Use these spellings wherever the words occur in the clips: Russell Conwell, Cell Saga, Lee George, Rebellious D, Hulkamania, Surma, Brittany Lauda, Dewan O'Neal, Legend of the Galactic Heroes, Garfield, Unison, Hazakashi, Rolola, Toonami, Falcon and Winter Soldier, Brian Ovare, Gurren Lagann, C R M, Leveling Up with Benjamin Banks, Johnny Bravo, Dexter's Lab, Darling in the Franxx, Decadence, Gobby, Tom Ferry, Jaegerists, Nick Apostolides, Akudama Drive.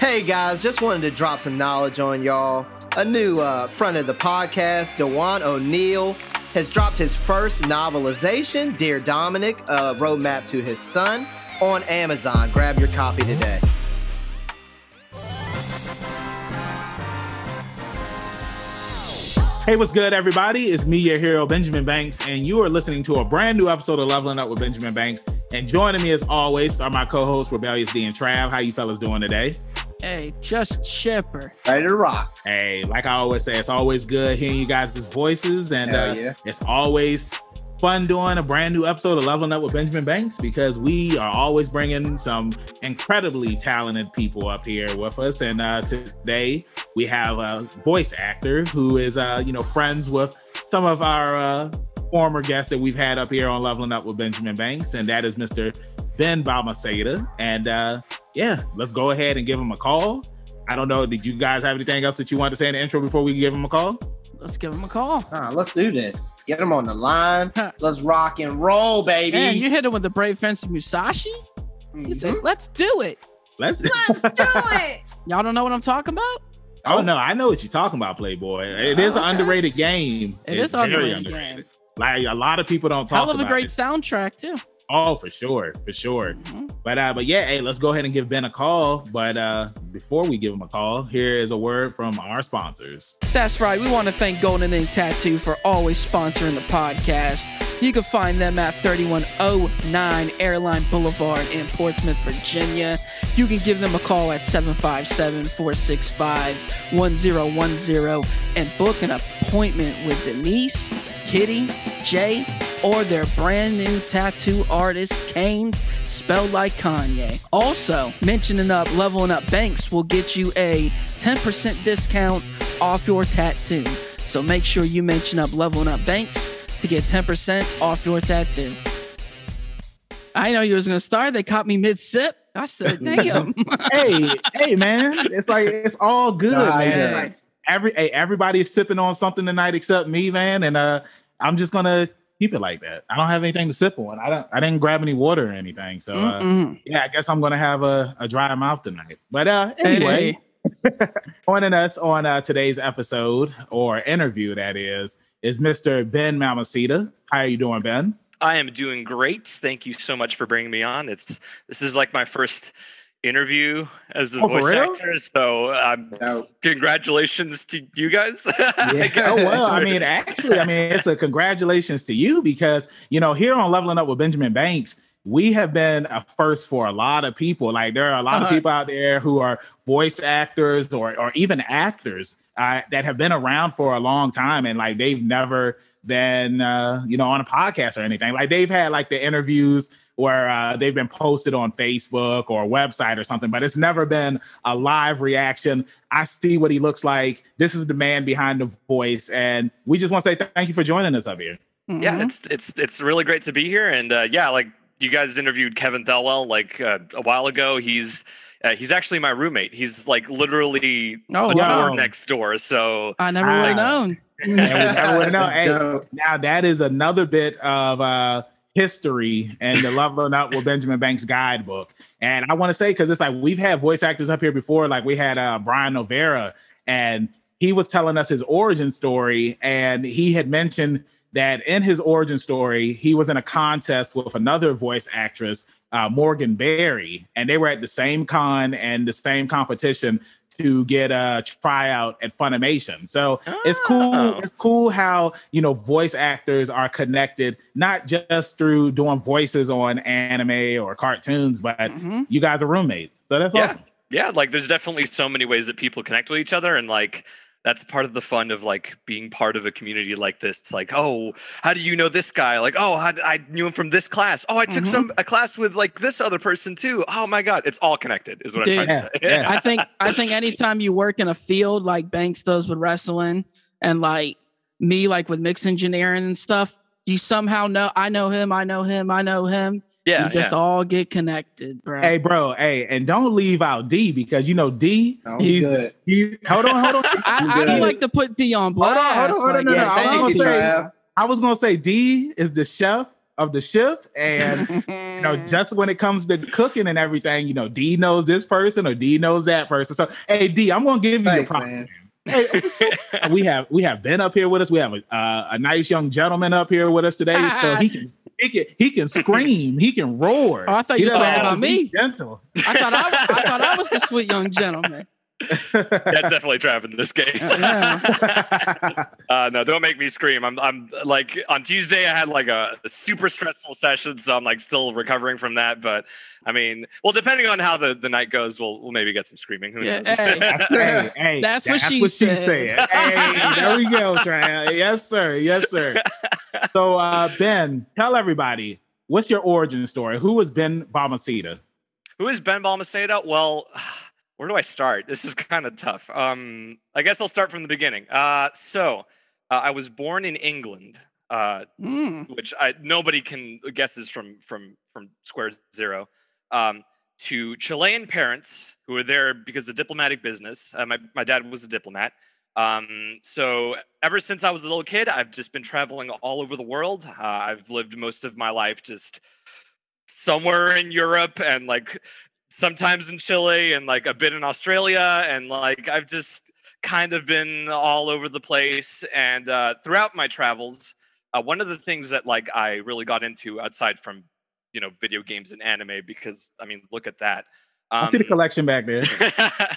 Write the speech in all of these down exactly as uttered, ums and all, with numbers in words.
Hey guys, just wanted to drop some knowledge on y'all. A new uh, friend of the podcast, Dewan O'Neal, has dropped his first novelization, Dear Dominic, A Roadmap to His Son, on Amazon. Grab your copy today. Hey, what's good, everybody? It's me, your hero, Benjamin Banks, and you are listening to a brand new episode of Leveling Up with Benjamin Banks. And joining me, as always, are my co-hosts, Rebellious D and Trav. How you fellas doing today? Hey, just chipper. Ready to rock. Hey, like I always say, it's always good hearing you guys' voices. And uh, yeah. It's always fun doing a brand new episode of Leveling Up with Benjamin Banks, because we are always bringing some incredibly talented people up here with us. And uh, today we have a voice actor who is, uh, you know, friends with some of our uh, former guests that we've had up here on Leveling Up with Benjamin Banks. And that is Mister Ben Balmaceda. And, uh, yeah, let's go ahead and give him a call. I don't know, did you guys have anything else that you wanted to say in the intro before we give him a call? Let's give him a call. Uh, let's do this. Get him on the line. Huh. Let's rock and roll, baby. Man, you hit him with the Brave Fencer Musashi? Mm-hmm. You said, let's do it. Let's, let's do it. Y'all don't know what I'm talking about? Oh, oh. No, I know what you're talking about, Playboy. It oh, is okay. an underrated game. It it's is an underrated, underrated game. Like, a lot of people don't talk about it. Hell of a great it. soundtrack, too. Oh, for sure, for sure. Mm-hmm. But uh, but yeah, hey, let's go ahead and give Ben a call. But uh, before we give him a call, here is a word from our sponsors. That's right. We want to thank Golden Ink Tattoo for always sponsoring the podcast. You can find them at thirty-one oh nine Airline Boulevard in Portsmouth, Virginia. You can give them a call at seven five seven, four six five, one zero one zero and book an appointment with Denise, Kitty, Jay, or their brand new tattoo artist, Kane, spelled like Kanye. Also, mentioning up Leveling Up Banks will get you a ten percent discount off your tattoo. So make sure you mention up Leveling Up Banks to get ten percent off your tattoo. I know you was gonna start. They caught me mid-sip. I said, damn. hey, hey, man. It's like, it's all good, nah, man. Like every, hey, everybody's sipping on something tonight except me, man. And uh, I'm just gonna keep it like that. I don't have anything to sip on. I don't. I didn't grab any water or anything. So uh, yeah, I guess I'm gonna have a, a dry mouth tonight. But uh, anyway, joining us on uh, today's episode or interview that is is Mister Ben Balmaceda. How are you doing, Ben? I am doing great. Thank you so much for bringing me on. It's this is like my first interview as a oh, voice actor, so um, no. congratulations to you guys. Yeah. Oh, well, I mean, actually, I mean, it's a congratulations to you, because, you know, here on Leveling Up with Benjamin Banks, we have been a first for a lot of people. Like, there are a lot uh-huh. of people out there who are voice actors or, or even actors uh, that have been around for a long time, and like they've never been, uh, you know, on a podcast or anything. Like, they've had like the interviews where uh, they've been posted on Facebook or a website or something, but it's never been a live reaction. I see what he looks like. This is the man behind the voice, and we just want to say th- thank you for joining us up here. Mm-hmm. Yeah, it's it's it's really great to be here, and uh, yeah, like you guys interviewed Kevin Thelwell like uh, a while ago. He's uh, he's actually my roommate. He's like literally oh, a wow. door next door. So I never would have known. I never would have known. Hey, now that is another bit of. Uh, history and the Leveling Up with Benjamin Banks guidebook. And I want to say, because it's like we've had voice actors up here before, like we had uh, Brian Ovare, and he was telling us his origin story, and he had mentioned that in his origin story he was in a contest with another voice actress, uh, Morgan Berry, and they were at the same con and the same competition to get a tryout at Funimation. So oh. it's cool. It's cool how, you know, voice actors are connected, not just through doing voices on anime or cartoons, but mm-hmm. you guys are roommates. So that's yeah. awesome. Yeah. Like, there's definitely so many ways that people connect with each other. And like, that's part of the fun of like being part of a community like this. It's like, oh, how do you know this guy? Like, oh, how, I knew him from this class. Oh, I took mm-hmm. some a class with like this other person too. Oh my God, it's all connected. Is what Dude, I'm trying to say. Yeah, yeah. I think I think anytime you work in a field like Banks does with wrestling, and like me, like with mix engineering and stuff, you somehow know. I know him. I know him. I know him. Yeah, you just yeah. all get connected, bro. Hey, bro. Hey, and don't leave out D, because you know D. No, he's good. He, hold on, hold on. I, I don't like to put D on blast. Hold on, hold on, hold on. Like, no, no, yeah, no. I, was gonna say, I was gonna say D is the chef of the shift. And, you know, just when it comes to cooking and everything, you know, D knows this person or D knows that person. So, hey, D, I'm going to give you Thanks, a problem. Man. Hey, we have we have Ben up here with us. We have a, uh, a nice young gentleman up here with us today. So he can he can, he can scream, he can roar. Oh, I thought you were talking about me. Gentle. I thought I, I thought I was the sweet young gentleman. That's definitely Travis in this case. Yeah. uh, no, don't make me scream. I'm I'm like on Tuesday I had like a, a super stressful session, so I'm like still recovering from that. But I mean, well, depending on how the, the night goes, we'll we'll maybe get some screaming. Who yeah, knows? Hey, that's, hey, hey, that's, that's what she what said. She said. Hey, there we go, Travis. Yes, sir. Yes, sir. So uh, Ben, tell everybody what's your origin story. Who is Ben Balmaceda? Who is Ben Balmaceda? Well. Where do I start? This is kind of tough. Um, I guess I'll start from the beginning. Uh, so uh, I was born in England, uh, mm. which I, nobody can guesses from from from square zero, um, to Chilean parents who were there because of diplomatic business. Uh, my, my dad was a diplomat. Um, so ever since I was a little kid, I've just been traveling all over the world. Uh, I've lived most of my life just somewhere in Europe and like... sometimes in Chile and like a bit in Australia. And like, I've just kind of been all over the place. And uh, throughout my travels, uh, one of the things that like I really got into outside from, you know, video games and anime, because I mean, look at that. Um, I see the collection back there.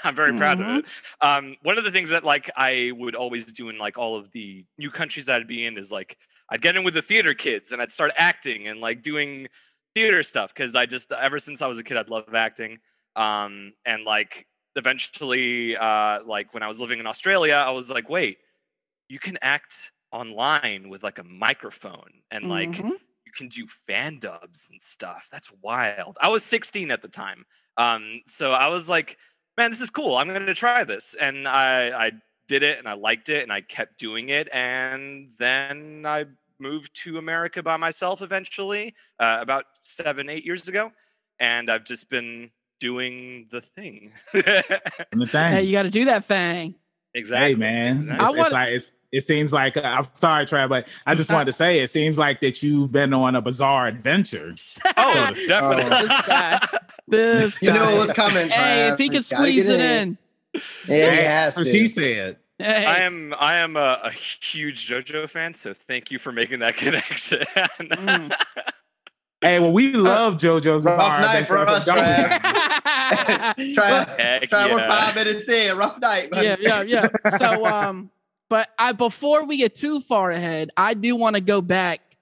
I'm very mm-hmm. proud of it. Um, one of the things that like I would always do in like all of the new countries that I'd be in is like, I'd get in with the theater kids and I'd start acting and like doing theater stuff because I just ever since I was a kid I'd love acting um and like eventually uh like when I was living in Australia I was like, wait, you can act online with like a microphone and like mm-hmm. you can do fan dubs and stuff. That's wild. I was sixteen at the time, um so I was like, man, this is cool, I'm gonna try this. And I I did it and I liked it and I kept doing it. And then I moved to America by myself eventually uh, about seven, eight years ago. And I've just been doing the thing. the thing. Hey, you got to do that thing. Exactly. Hey, man. Exactly. It's, wanna... it's like, it's, it seems like, uh, I'm sorry, Trav, but I just wanted to say, it seems like that you've been on a bizarre adventure. Oh, definitely. Oh. This guy. This guy. You know what's coming, Trav. Hey, if he can squeeze it in. in. Yeah, he has to. She said. Hey. I am I am a, a huge JoJo fan, so thank you for making that connection. mm. Hey, well, we love uh, JoJo's. Rough night for us, Trav. Trav, yeah. We're five minutes in. Rough night. Buddy. Yeah, yeah, yeah. So, um, but I before we get too far ahead, I do want to go back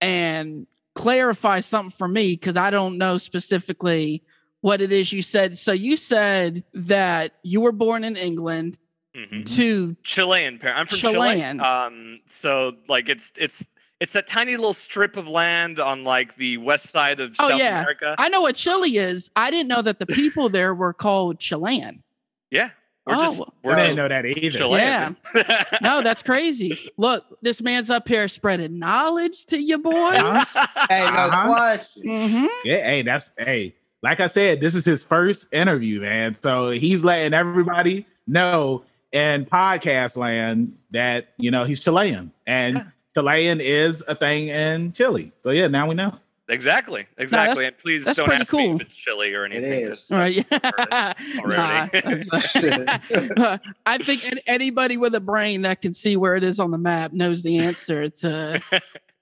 and clarify something for me because I don't know specifically what it is you said. So you said that you were born in England. Mm-hmm. To Chilean parents. I'm from Chilean. Chile. Um, so like it's it's it's that tiny little strip of land on like the west side of oh, South yeah. America. I know what Chile is. I didn't know that the people there were called Chilean. Yeah, we're oh, just, we're I just didn't know that either. Chilean. Yeah, no, that's crazy. Look, this man's up here spreading knowledge to you, boys. Uh-huh. Hey, no uh-huh. question. Mm-hmm. Yeah, hey, that's hey. Like I said, this is his first interview, man. So he's letting everybody know. In podcast land that, you know, he's Chilean. And yeah. Chilean is a thing in Chile. So, yeah, now we know. Exactly. Exactly. No, and please don't ask cool. me if it's Chile or anything. It is. All right, yeah. Already. Nah, I think anybody with a brain that can see where it is on the map knows the answer to,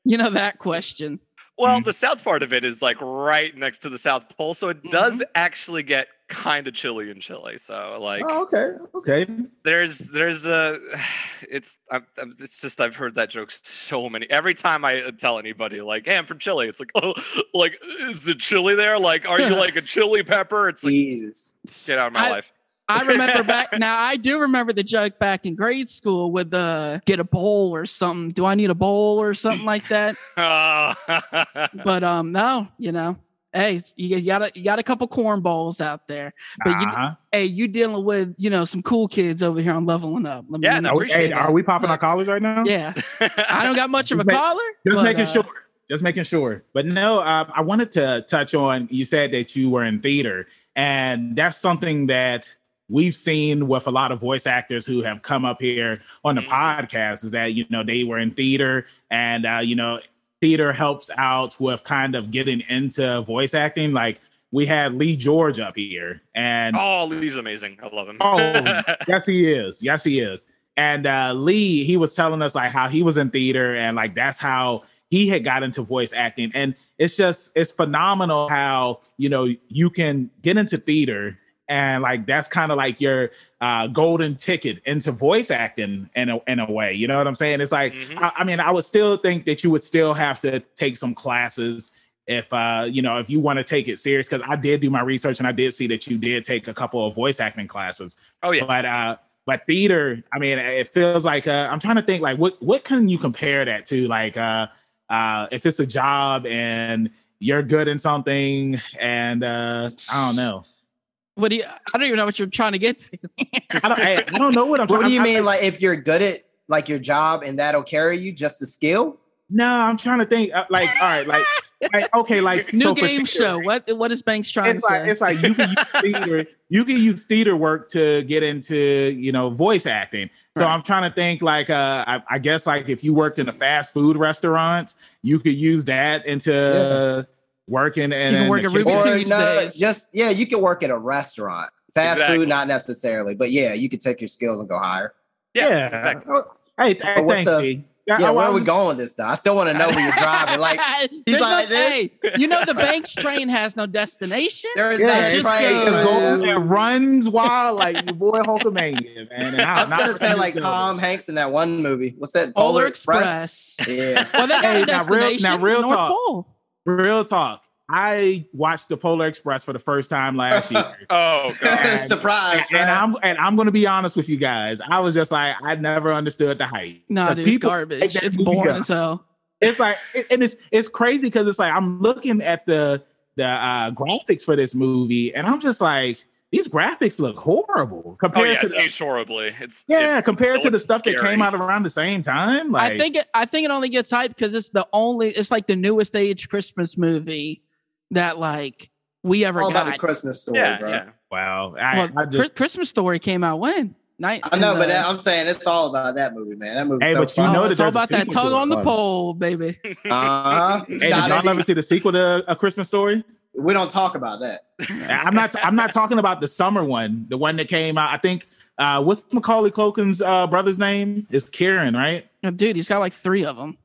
you know, that question. Well, mm-hmm. the south part of it is like right next to the South Pole. So it mm-hmm. does actually get kind of chilly in Chile. So like, oh, okay, okay. There's, there's a, it's, I'm, I'm, it's just, I've heard that joke so many, every time I tell anybody like, hey, I'm from Chile. It's like, oh, like, is the chili there? Like, are you like a chili pepper? It's like, Jesus. Get out of my I, life. I remember back now. I do remember the joke back in grade school with the get a bowl or something. Do I need a bowl or something like that? oh. But um, no, you know, hey, you got a you got a couple corn balls out there. But uh-huh. you, hey, you dealing with you know some cool kids over here on Leveling Up. Let me, yeah, no, we, hey, are we popping our collars right now? Yeah, I don't got much of a make, collar. Just but, making uh, sure. Just making sure. But no, uh, I wanted to touch on. You said that you were in theater, and that's something that. We've seen with a lot of voice actors who have come up here on the podcast is that, you know, they were in theater and, uh, you know, theater helps out with kind of getting into voice acting. Like, we had Lee George up here, and oh, Lee's amazing. I love him. Oh, yes, he is. Yes, he is. And uh, Lee, he was telling us like how he was in theater, and like that's how he had got into voice acting. And it's just, it's phenomenal how, you know, you can get into theater, and like that's kind of like your uh, golden ticket into voice acting in a, in a way. You know what I'm saying? It's like, mm-hmm. I, I mean, I would still think that you would still have to take some classes if uh, you know, if you want to take it serious, because I did do my research and I did see that you did take a couple of voice acting classes. Oh yeah. But uh, but theater, I mean, it feels like uh, I'm trying to think like what what can you compare that to? Like uh, uh, if it's a job and you're good in something, and uh, I don't know. What do you? I don't even know what you're trying to get to. I, don't, I, I don't know what I'm. What trying, do you I'm, mean? I'm, like if you're good at like your job and that'll carry you, just the skill? No, I'm trying to think. Uh, like all right, like. Like, okay, like new so game theater, show. What what is Banks trying it's to like, say? It's like you can use theater, you can use theater work to get into, you know, voice acting. So right. I'm trying to think like uh, I, I guess like if you worked in a fast food restaurant, you could use that into yeah. working and you can work at Ruby Tuesdays. Just yeah, you can work at a restaurant. Fast exactly. food, not necessarily, but yeah, you could take your skills and go higher. Yeah, yeah. Exactly. Hey, th- hey what's the Yeah, I, where I was, are we going this time? I still want to know where you're driving. Like, he's like no, this. Hey, you know the Banks train has no destination. There is yeah, no just train. Goes, it runs wild like your boy Hulkamania, man. And I was going to say like Tom Hanks in that one movie. What's that? Polar, Polar Express. Express. Yeah. Well, that's hey, now real, now real North talk. Pole. Real talk. I watched the Polar Express for the first time last year. Oh, God. Surprise. And, and I'm and I'm going to be honest with you guys. I was just like, I never understood the hype. No, dude, it's garbage. It's boring as hell. It's like, it, and it's it's crazy because it's like, I'm looking at the, the uh, graphics for this movie, and I'm just like, these graphics look horrible compared oh, yeah, to it's the, aged horribly. It's yeah, it's, compared it to the stuff scary. That came out around the same time. Like, I think it, I think it only gets hype because it's the only, it's like the newest age Christmas movie that like we ever all got. About a Christmas Story, yeah, bro. Yeah. Wow. I, well, I just, Christmas Story came out when? Night. I know, the, but that, I'm saying it's all about that movie, man. That movie. Hey, so but fun. You know, oh, it's all about that tug on the pole, baby. Uh-huh. Hey, did y'all ever see the sequel to A Christmas Story? We don't talk about that. I'm not. I'm not talking about the summer one, the one that came out. I think. Uh, what's Macaulay Culkin's uh, brother's name? It's Kieran, right? Oh, dude, he's got like three of them.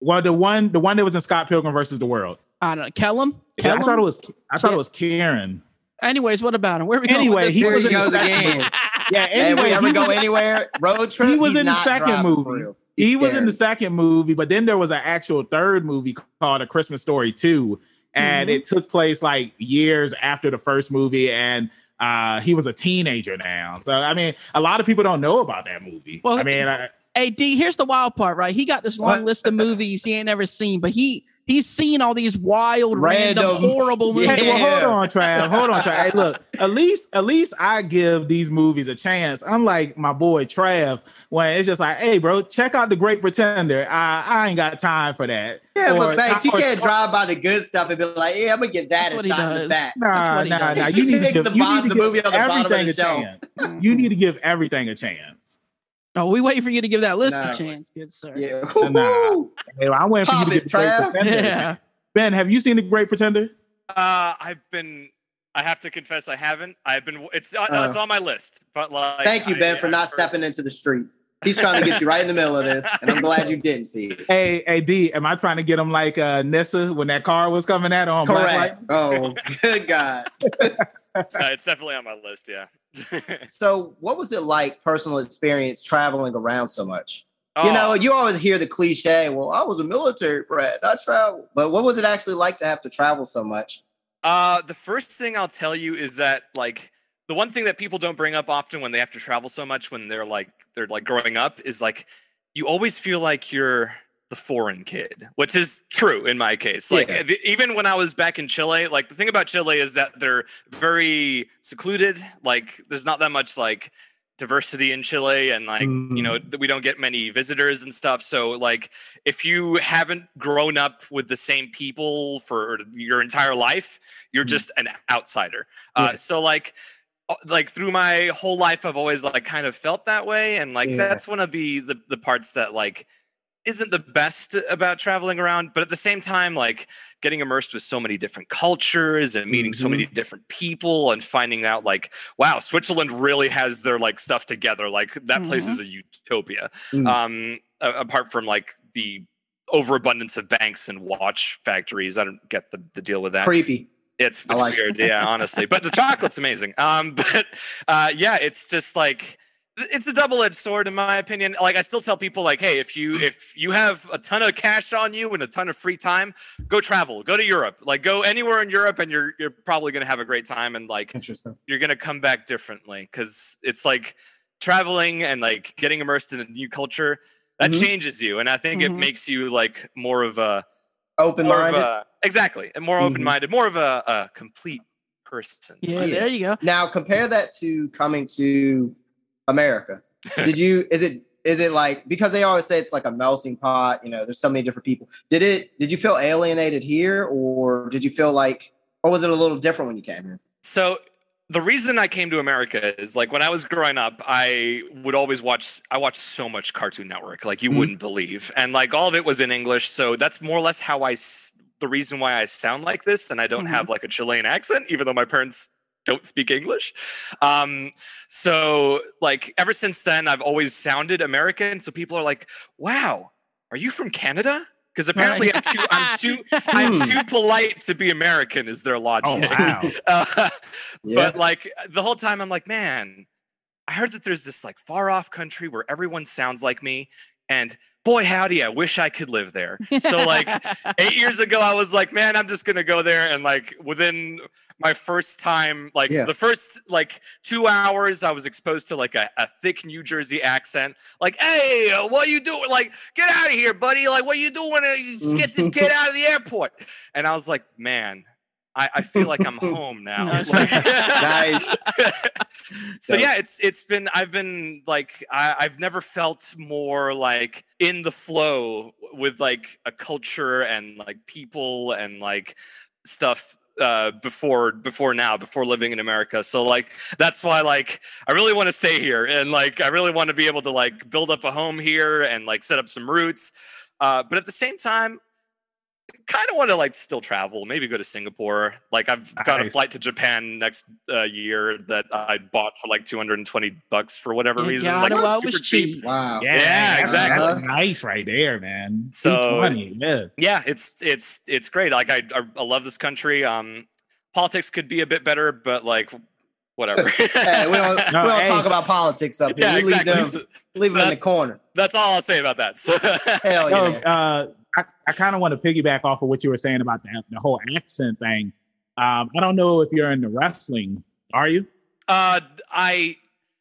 Well, the one, the one that was in Scott Pilgrim versus the World. I don't know. Kellum? Kellum? Yeah, I thought it was I thought it was Karen. Anyways, what about him? Where are we going? Anyway, he was in the second movie. Yeah, anyway, hey, we go anywhere. Road trip. He was in the second movie. He was in the second movie, but then there was an actual third movie called A Christmas Story two, and mm-hmm. it took place like years after the first movie, and uh, he was a teenager now. So I mean, a lot of people don't know about that movie. Well, I mean, I, hey D, here's the wild part, right? He got this long what? list of movies he ain't never seen, but he He's seen all these wild, random, random horrible movies. Hey, well, hold on, Trav. Hold on, Trav. Hey, look, at least, at least I give these movies a chance. Unlike my boy Trav, when it's just like, hey, bro, check out The Great Pretender. I, I ain't got time for that. Yeah, or, but Banks, you can't or, drive by the good stuff and be like, yeah, I'm going to get that and shot in the back. Nah, nah, nah. You need to give everything a chance. You need to give everything a chance. Oh, we wait for you to give that list nah. a chance, good sir. Yeah. Nah. Hey, I went for Pop you to it, give the Great Pretender. Yeah. Ben, have you seen The Great Pretender? Uh, I've been. I have to confess, I haven't. I've been. It's uh, uh, it's on my list, but like. Thank you, I, Ben, yeah, for not heard. stepping into the street. He's trying to get you right in the middle of this, and I'm glad you didn't see it. Hey, hey, D, am I trying to get him like uh, Nissa when that car was coming at him? Correct. Oh, good God. Uh, it's definitely on my list, yeah. So what was it like, personal experience, traveling around so much? Oh. You know, you always hear the cliche, well, I was a military brat, I traveled. But what was it actually like to have to travel so much? Uh, the first thing I'll tell you is that, like, the one thing that people don't bring up often when they have to travel so much when they're, like, they're like growing up is, like, you always feel like you're the foreign kid, which is true in my case. Like yeah. th- even when I was back in Chile, like the thing about Chile is that they're very secluded. Like there's not that much like diversity in Chile, and like, mm. you know, we don't get many visitors and stuff. So like if you haven't grown up with the same people for your entire life, you're mm. just an outsider. Yeah. Uh, so like, like through my whole life, I've always like kind of felt that way. And like, yeah. that's one of the, the, the parts that like, isn't the best about traveling around, but at the same time, like getting immersed with so many different cultures and meeting mm-hmm. so many different people and finding out like, wow, Switzerland really has their like stuff together. Like that mm-hmm. place is a utopia. Mm-hmm. Um, apart from like the overabundance of banks and watch factories. I don't get the, the deal with that. Creepy. It's, it's like weird. It. Yeah, honestly, but the chocolate's amazing. Um, but uh, yeah, it's just like, it's a double-edged sword, in my opinion. Like, I still tell people, like, hey, if you if you have a ton of cash on you and a ton of free time, go travel. Go to Europe. Like, go anywhere in Europe, and you're you're probably going to have a great time. And, like, you're going to come back differently. Because it's, like, traveling and, like, getting immersed in a new culture, that mm-hmm. changes you. And I think mm-hmm. it makes you, like, more of a... Open-minded? Of a, exactly. And more mm-hmm. open-minded. More of a, a complete person. Yeah, like, there you go. Now, compare that to coming to... America. Did you is it is it like, because they always say it's like a melting pot, you know, there's so many different people. Did it did you feel alienated here, or did you feel like, or was it a little different when you came here? So the reason I came to America is like when I was growing up, I would always watch I watched so much Cartoon Network, like you mm-hmm. wouldn't believe. And like all of it was in English, so that's more or less how I the reason why I sound like this, and I don't mm-hmm. have like a Chilean accent, even though my parents don't speak English. Um, so like ever since then, I've always sounded American. So people are like, wow, are you from Canada? Because apparently I'm too, I'm too, I'm too polite to be American is their logic. Oh, wow. uh, yeah. But like the whole time I'm like, man, I heard that there's this like far off country where everyone sounds like me, and boy, howdy, I wish I could live there. So like eight years ago, I was like, man, I'm just going to go there. And like within my first time, like yeah. the first like two hours, I was exposed to like a, a thick New Jersey accent. Like, hey, what are you doing? Like, get out of here, buddy. Like, what are you doing? You get this kid out of the airport. And I was like, man, I, I feel like I'm home now. Nice. nice. So yeah, it's it's been I've been like I, I've never felt more like in the flow with like a culture and like people and like stuff. Uh, before, before now, before living in America. So like, that's why like, I really want to stay here. And like, I really want to be able to like build up a home here and like set up some roots. Uh, but at the same time, kind of want to like still travel, maybe go to Singapore. Like I've nice. got a flight to Japan next uh, year that I bought for like two hundred twenty bucks for whatever you reason. Like well, super cheap. cheap. Wow. Yeah, yeah that's, exactly. That's nice right there, man. So yeah. yeah, it's, it's, it's great. Like I, I, I love this country. Um, politics could be a bit better, but like, whatever. hey, we don't, no, we don't hey. talk about politics up here. Yeah, we exactly. leave them, leave so them in the corner. That's all I'll say about that. So. Hell yeah. So, uh, I, I kind of want to piggyback off of what you were saying about the, the whole accent thing. Um, I don't know if you're into wrestling. Are you? Uh, I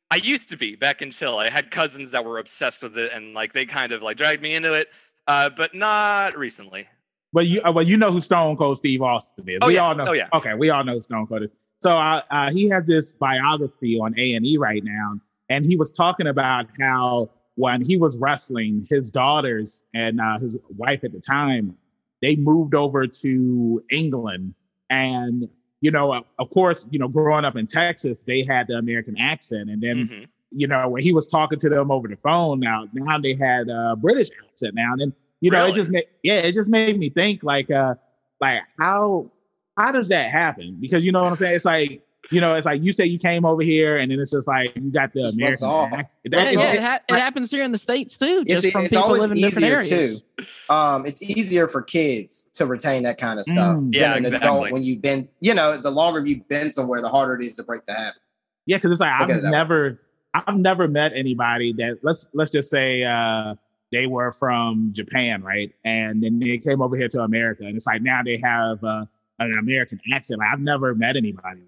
I used to be back in Chile. I had cousins that were obsessed with it, and like they kind of like dragged me into it, uh, but not recently. But you, well, you know who Stone Cold Steve Austin is. Oh, we yeah. all know. Oh, yeah. Okay, we all know Stone Cold is. So uh, uh, he has this biography on A and E right now, and he was talking about how when he was wrestling, his daughters and uh, his wife at the time, they moved over to England. And, you know, uh, of course, you know, growing up in Texas, they had the American accent. And then, mm-hmm. you know, when he was talking to them over the phone, now now they had a British accent now. And, then, you know, really? it just made, yeah, it just made me think like, uh, like how how does that happen? Because, you know what I'm saying? It's like, You know, it's like you say you came over here, and then it's just like you got the American accent. Yeah, yeah, it, ha- it happens here in the States too, just it's, from it's people living in different areas. Too. Um, it's easier for kids to retain that kind of stuff. Mm, yeah, than an exactly. adult when you've been, you know, the longer you've been somewhere, the harder it is to break the habit. Yeah, because it's like Look I've it never, way. I've never met anybody that let's let's just say uh, they were from Japan, right, and then they came over here to America, and it's like now they have uh, an American accent. Like, I've never met anybody.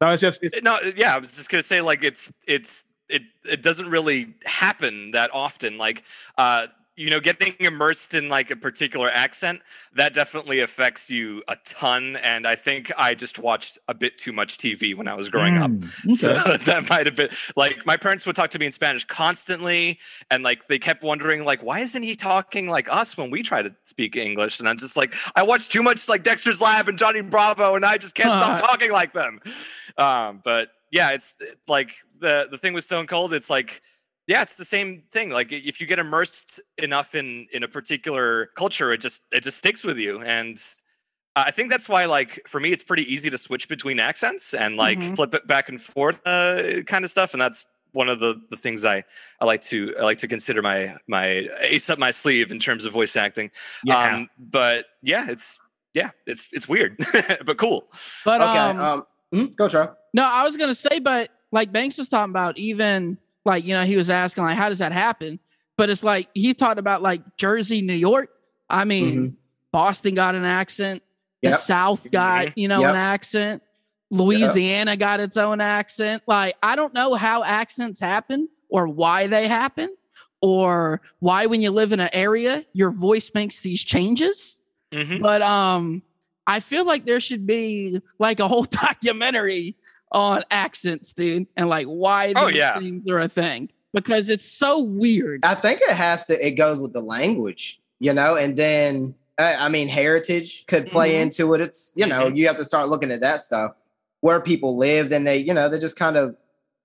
No, it's just it's- no. Yeah, I was just gonna say like it's it's it it doesn't really happen that often. Like, uh, you know, getting immersed in like a particular accent that definitely affects you a ton. And I think I just watched a bit too much T V when I was growing mm, up, okay. so that might have been like my parents would talk to me in Spanish constantly, and like they kept wondering like why isn't he talking like us when we try to speak English? And I'm just like I watched too much like Dexter's Lab and Johnny Bravo, and I just can't uh. stop talking like them. Um, but yeah, it's like the the thing with Stone Cold. It's like Yeah, it's the same thing. Like if you get immersed enough in in a particular culture, it just it just sticks with you. And I think that's why, like, for me, it's pretty easy to switch between accents and like mm-hmm. flip it back and forth uh, kind of stuff. And that's one of the, the things I, I like to I like to consider my my ace up my sleeve in terms of voice acting. Yeah. Um, but yeah, it's yeah, it's it's weird, but cool. But okay, um, um mm-hmm. go try. No, I was gonna say, but like Banks was talking about, even like you know he was asking like how does that happen? But it's like he talked about like Jersey, New York. I mean, mm-hmm. Boston got an accent. The yep. South got, you know, yep. an accent. Louisiana yep. got its own accent. Like, I don't know how accents happen or why they happen or why when you live in an area, your voice makes these changes. Mm-hmm. But um, I feel like there should be like a whole documentary on accents, dude, and like why these oh, yeah. things are a thing. Because it's so weird. I think it has to, it goes with the language, you know, and then... I mean, heritage could play mm-hmm. into it. It's, you know, mm-hmm. you have to start looking at that stuff, where people lived, and they, you know, they just kind of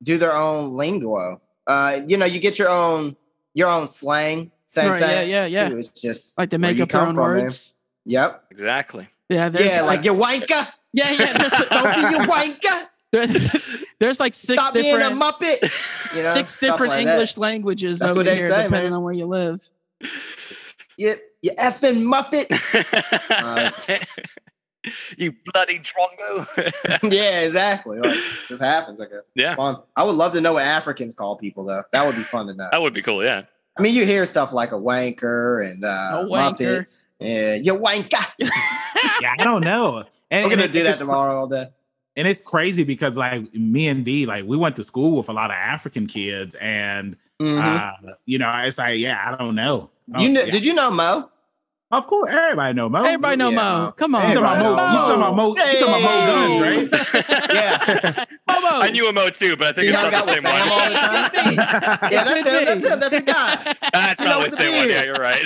do their own lingo. Uh, you know, you get your own your own slang. Same right, thing. Yeah, yeah, yeah. It's just like they make up their own from, words. Man. Yep. Exactly. Yeah. There's yeah, like, like you wanker. Yeah, yeah. There's, don't be you wanker. There's, there's like six Stop different being a Muppet. You know, six different like English that. languages That's over here, say, depending man. on where you live. Yep. You effing Muppet. uh, you bloody drongo. Yeah, exactly. Like, this happens, I guess. Yeah. Fun. I would love to know what Africans call people, though. That would be fun to know. That would be cool, yeah. I mean, you hear stuff like a wanker and uh, no wanker. Muppets. Yeah, you wanker. Yeah, I don't know. And, I'm going to do that tomorrow all day. And it's crazy because, like, me and Dee, like, we went to school with a lot of African kids. And, mm-hmm. uh, you know, it's like, yeah, I don't know. Oh, you know, yeah. Did you know Mo? Of course, everybody know Mo. Everybody know yeah. Mo. Come on, you talking, Mo. Mo. talking about Mo? Hey. You talking about Mo Guns, right? yeah, Mo, Mo. I knew a Mo too, but I think you it's not the same one. The yeah, that's him. That's him. That's the guy. That's not the same one. Yeah, you're right.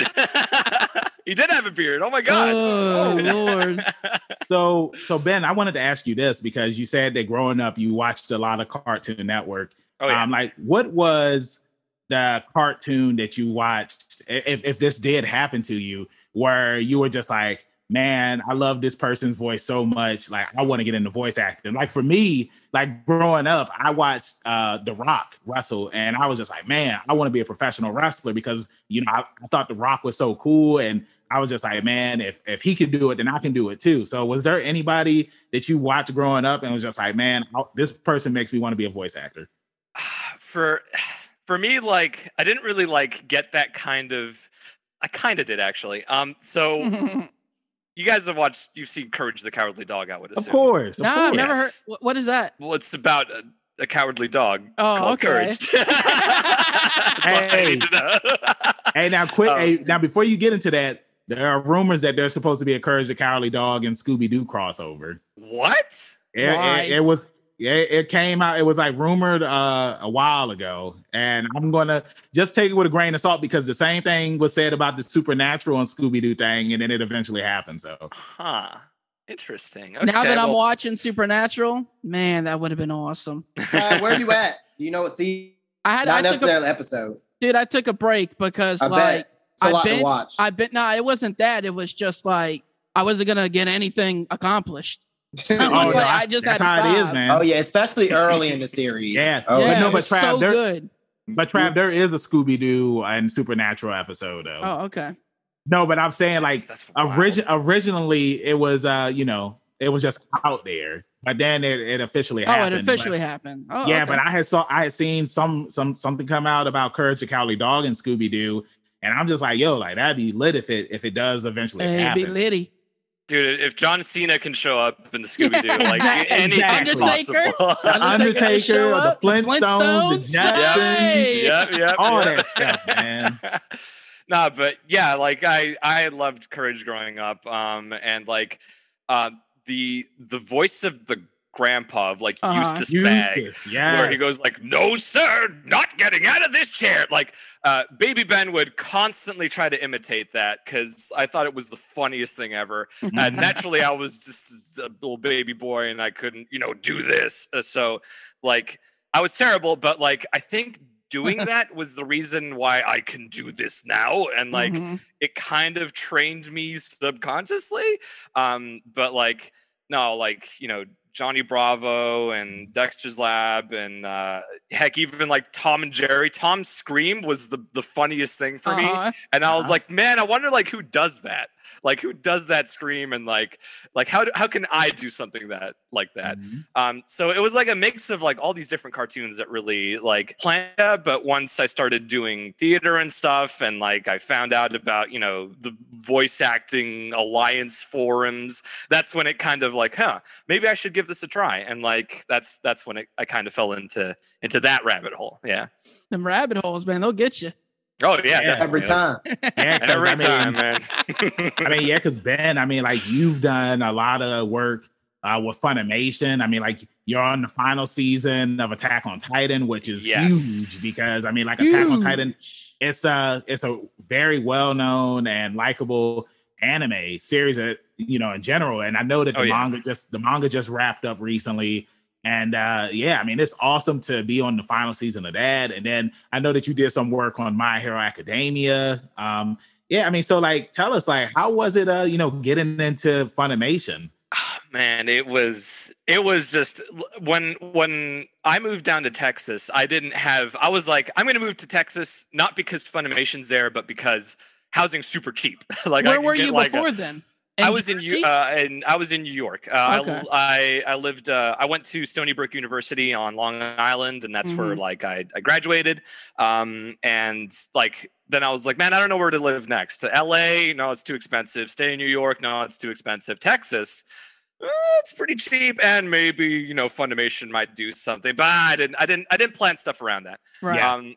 He did have a beard. Oh my god. Oh, oh Lord. so, so Ben, I wanted to ask you this because you said that growing up you watched a lot of Cartoon Network. Oh yeah. Um, like, what was the cartoon that you watched, if, if this did happen to you, where you were just like, man, I love this person's voice so much. Like, I want to get into voice acting. Like for me, like growing up, I watched uh, The Rock wrestle, and I was just like, man, I want to be a professional wrestler because, you know, I, I thought The Rock was so cool. And I was just like, man, if, if he can do it, then I can do it too. So was there anybody that you watched growing up and was just like, man, I, this person makes me want to be a voice actor? For... For me, like, I didn't really, like, get that kind of... I kind of did, actually. Um, So, you guys have watched... You've seen Courage the Cowardly Dog, I would assume. Of course. Of no, course. I've never heard... What is that? Well, it's about a, a cowardly dog oh, called okay. Courage. hey. hey, now, quit. Um, hey, now, before you get into that, there are rumors that there's supposed to be a Courage the Cowardly Dog and Scooby-Doo crossover. What? It, Why? It, it was... Yeah, it came out. It was like rumored uh, a while ago, and I'm gonna just take it with a grain of salt because the same thing was said about the Supernatural and Scooby-Doo thing, and then it eventually happened. So, huh? Interesting. Okay, now that well, I'm watching Supernatural, man, that would have been awesome. Uh, where are you at? Do you know what season? I had not I necessarily a, episode, dude. I took a break because I like I lot been, to watch. I been. No, it wasn't that. It was just like I wasn't gonna get anything accomplished. So oh, like, no, I just that's had to how stop. It is, man. Oh yeah, especially early in the series. yeah. Oh, yeah, but no, but Trav, so there, good. But Trav, there is a Scooby-Doo and Supernatural episode though. Oh, okay. No, but I'm saying that's, like that's origi- originally it was uh, you know, it was just out there, but then it, it officially oh, happened. Oh, it officially but, happened. Oh, yeah, okay. But I had saw I had seen some some something come out about Courage the Cowardly Dog and Scooby-Doo, and I'm just like, yo, like that'd be lit if it if it does eventually it'd happen. It'd be litty. Dude, if John Cena can show up in the Scooby-Doo, yeah, like exactly. anything's Undertaker, possible. The Undertaker, up, the Flintstones, the, Flintstones, the Jetsons, hey! yep, yep, all yep. that stuff, man. Nah, but yeah, like I, I loved Courage growing up, um, and like uh, the the voice of the grandpa of like uh-huh. Eustace, Eustace Baggs, yes. where he goes like, "No, sir, not getting out of this chair." Like, uh, Baby Ben would constantly try to imitate that because I thought it was the funniest thing ever. And uh, naturally, I was just a little baby boy and I couldn't, you know, do this. Uh, so, like, I was terrible. But like, I think doing that was the reason why I can do this now. And like, mm-hmm. it kind of trained me subconsciously. Um, but like, no, like, you know, Johnny Bravo and Dexter's Lab and uh, heck, even like Tom and Jerry. Tom's Scream was the, the funniest thing for uh-huh. me. And I was uh-huh. like, man, I wonder like who does that? Like who does that scream? And like, like how, do, how can I do something that like that? Mm-hmm. Um, so it was like a mix of like all these different cartoons that really like planned. But once I started doing theater and stuff and like I found out about, you know, the voice acting alliance forums, that's when it kind of like, huh, maybe I should give this a try. And like that's that's when it, I kind of fell into into that rabbit hole. Yeah, them rabbit holes, man, they'll get you. Oh yeah, yeah, every time. Yeah, every I mean, time, man. I mean, yeah, because Ben, I mean, like you've done a lot of work uh with Funimation. I mean, like you're on the final season of Attack on Titan, which is yes. huge because I mean, like huge. Attack on Titan, it's a it's a very well known and likable anime series that, you know, in general. And I know that oh, the yeah. manga just the manga just wrapped up recently. And uh, yeah, I mean, it's awesome to be on the final season of that. And then I know that you did some work on My Hero Academia. Um, yeah, I mean, so like, tell us, like, how was it, uh, you know, getting into Funimation? Oh, man, it was it was just when when I moved down to Texas, I didn't have. I was like, I'm going to move to Texas, not because Funimation's there, but because housing's super cheap. Like, where I were get, you like, before a, then? And I was in uh, and I was in New York. Uh, okay. I, I I lived. Uh, I went to Stony Brook University on Long Island, and that's mm-hmm. where like I, I graduated. Um, and like then I was like, man, I don't know where to live next. L A, no, it's too expensive. Stay in New York, no, it's too expensive. Texas, eh, it's pretty cheap, and maybe you know Funimation might do something. But I didn't. I didn't. I didn't plan stuff around that. Right. Um,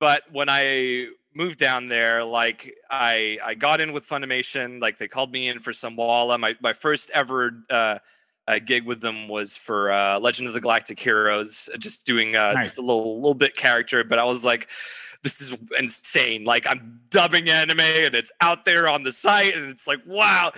but when I moved down there, like I I got in with Funimation, like they called me in for some Walla. My my first ever uh, uh, gig with them was for uh, Legend of the Galactic Heroes, just doing uh, nice. just a little little bit character. But I was like, this is insane. Like I'm dubbing anime and it's out there on the site and it's like, wow.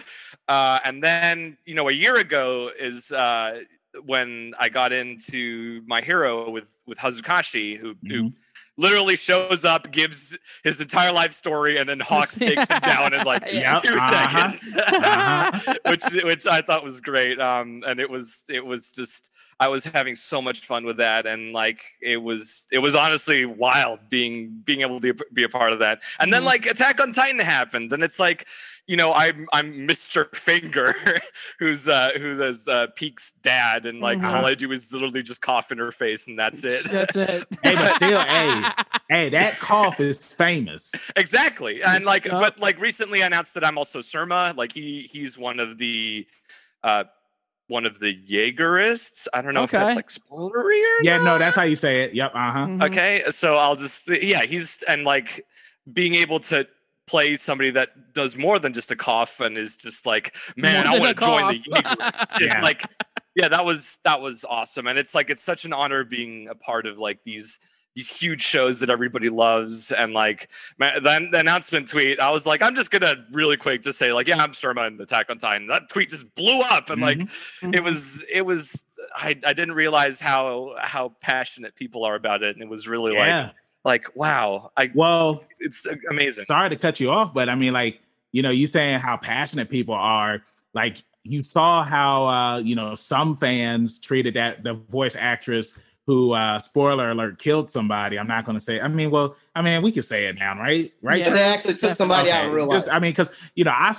Uh, and then, you know, a year ago is uh, when I got into My Hero with, with Hazakashi, who, mm-hmm. who literally shows up, gives his entire life story, and then Hawks takes him down in like yep. two uh-huh. seconds, uh-huh. which which I thought was great. Um, and it was it was just I was having so much fun with that, and like it was it was honestly wild being being able to be a part of that. And then like Attack on Titan happened, and it's like, you know, I'm I'm Mister Finger, who's uh, who's uh, Peek's dad, and like mm-hmm. all I do is literally just cough in her face, and that's it. That's it. Hey, but still, hey, hey, that cough is famous. Exactly, and like, oh. but like recently I announced that I'm also Surma. Like he he's one of the uh, one of the Jaegerists. I don't know okay. if that's like spoilery or yeah, not. No, that's how you say it. Yep. Uh huh. Mm-hmm. Okay, so I'll just yeah, he's and like being able to play somebody that does more than just a cough and is just like, man, I want to join the Jaegerists. yeah. Like, yeah, that was that was awesome. And it's like it's such an honor being a part of like these these huge shows that everybody loves. And like man, the, the announcement tweet, I was like, I'm just gonna really quick just say like, yeah, I'm Surma in Attack on Titan. That tweet just blew up, and mm-hmm. like mm-hmm. it was it was I, I didn't realize how how passionate people are about it, and it was really yeah. like. Like, wow. I, well, it's amazing. Sorry to cut you off, but I mean, like, you know, you saying how passionate people are. Like, you saw how, uh, you know, some fans treated that the voice actress who, uh, spoiler alert, killed somebody. I'm not going to say, I mean, well, I mean, we could say it now, right? Right? Yeah, they actually took somebody okay. out in real life. I mean, because, you know, I.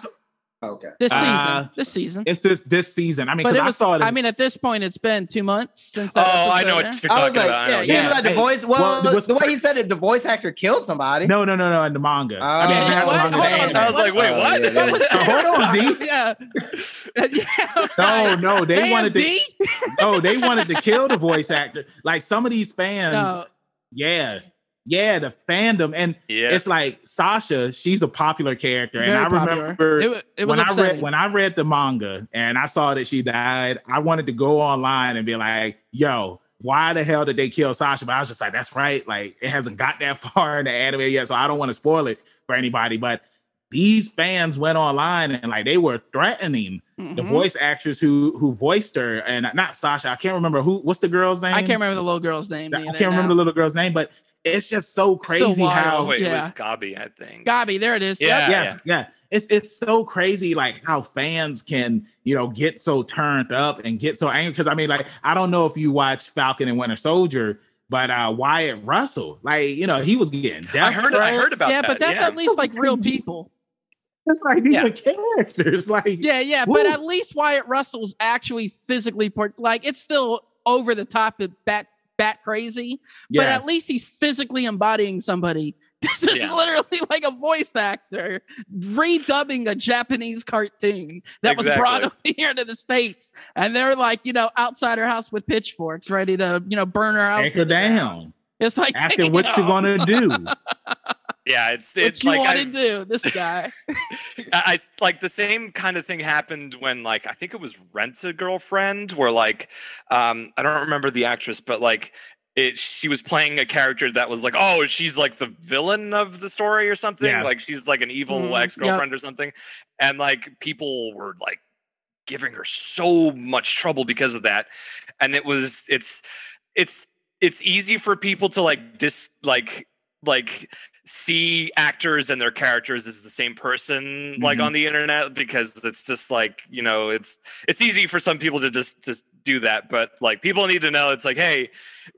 Okay. This season. Uh, this season. It's this this season. I mean, because I saw it. In, I mean, at this point, it's been two months since. That oh, I know what you're talking I was like, about. Yeah, yeah. yeah. Like the voice. Well, well the, the way he said it, the voice actor killed somebody. No, no, no, no. In the manga. Oh, I mean, what? Manga on, I was what? like, wait, what? Oh, yeah, yeah. Hold on, D. yeah. yeah. No, no, they Man, wanted to. no, they wanted to kill the voice actor. Like some of these fans. No. Yeah. Yeah, the fandom, and yeah. it's like Sasha. She's a popular character, Very and I popular. remember it, it was when upsetting. I read when I read the manga and I saw that she died. I wanted to go online and be like, "Yo, why the hell did they kill Sasha?" But I was just like, "That's right. Like, it hasn't got that far in the anime yet, so I don't want to spoil it for anybody." But these fans went online and like they were threatening mm-hmm. the voice actress who who voiced her, and not Sasha. I can't remember who. What's the girl's name? I can't remember the little girl's name. I can't remember now. the little girl's name, but. it's just so crazy so how Wait, yeah. it was Gobby, I think. Gobby, there it is. Yeah, yeah, yeah. yeah. It's it's so crazy, like how fans can, you know, get so turned up and get so angry. Because I mean, like, I don't know if you watch Falcon and Winter Soldier, but uh, Wyatt Russell, like, you know, he was getting death. I heard, I heard about yeah, that. Yeah, but that's yeah. at least like real people. It's like these yeah. are characters, like yeah, yeah. Woo. But at least Wyatt Russell's actually physically part. Like, it's still over the top and bat bat crazy, yeah. but at least he's physically embodying somebody. This is yeah. literally like a voice actor redubbing a Japanese cartoon that exactly. was brought over here to the States. And they're like, you know, outside her house with pitchforks, ready to, you know, burn her house. Take her down. It's like, after what you gonna do. Yeah, it's, it's what you like, want to do, this guy. I, I like the same kind of thing happened when, like, I think it was Rent-A-Girlfriend, where, like, um, I don't remember the actress, but, like, It, she was playing a character that was like, oh, she's like the villain of the story or something. Yeah. Like, she's like an evil mm-hmm. ex-girlfriend yep. or something. And like, people were like giving her so much trouble because of that. And it was, it's, it's, it's easy for people to like dis, like, like see actors and their characters as the same person, mm-hmm. like on the internet, because it's just like, you know, it's, it's easy for some people to just, just, do that, but like people need to know it's like, hey,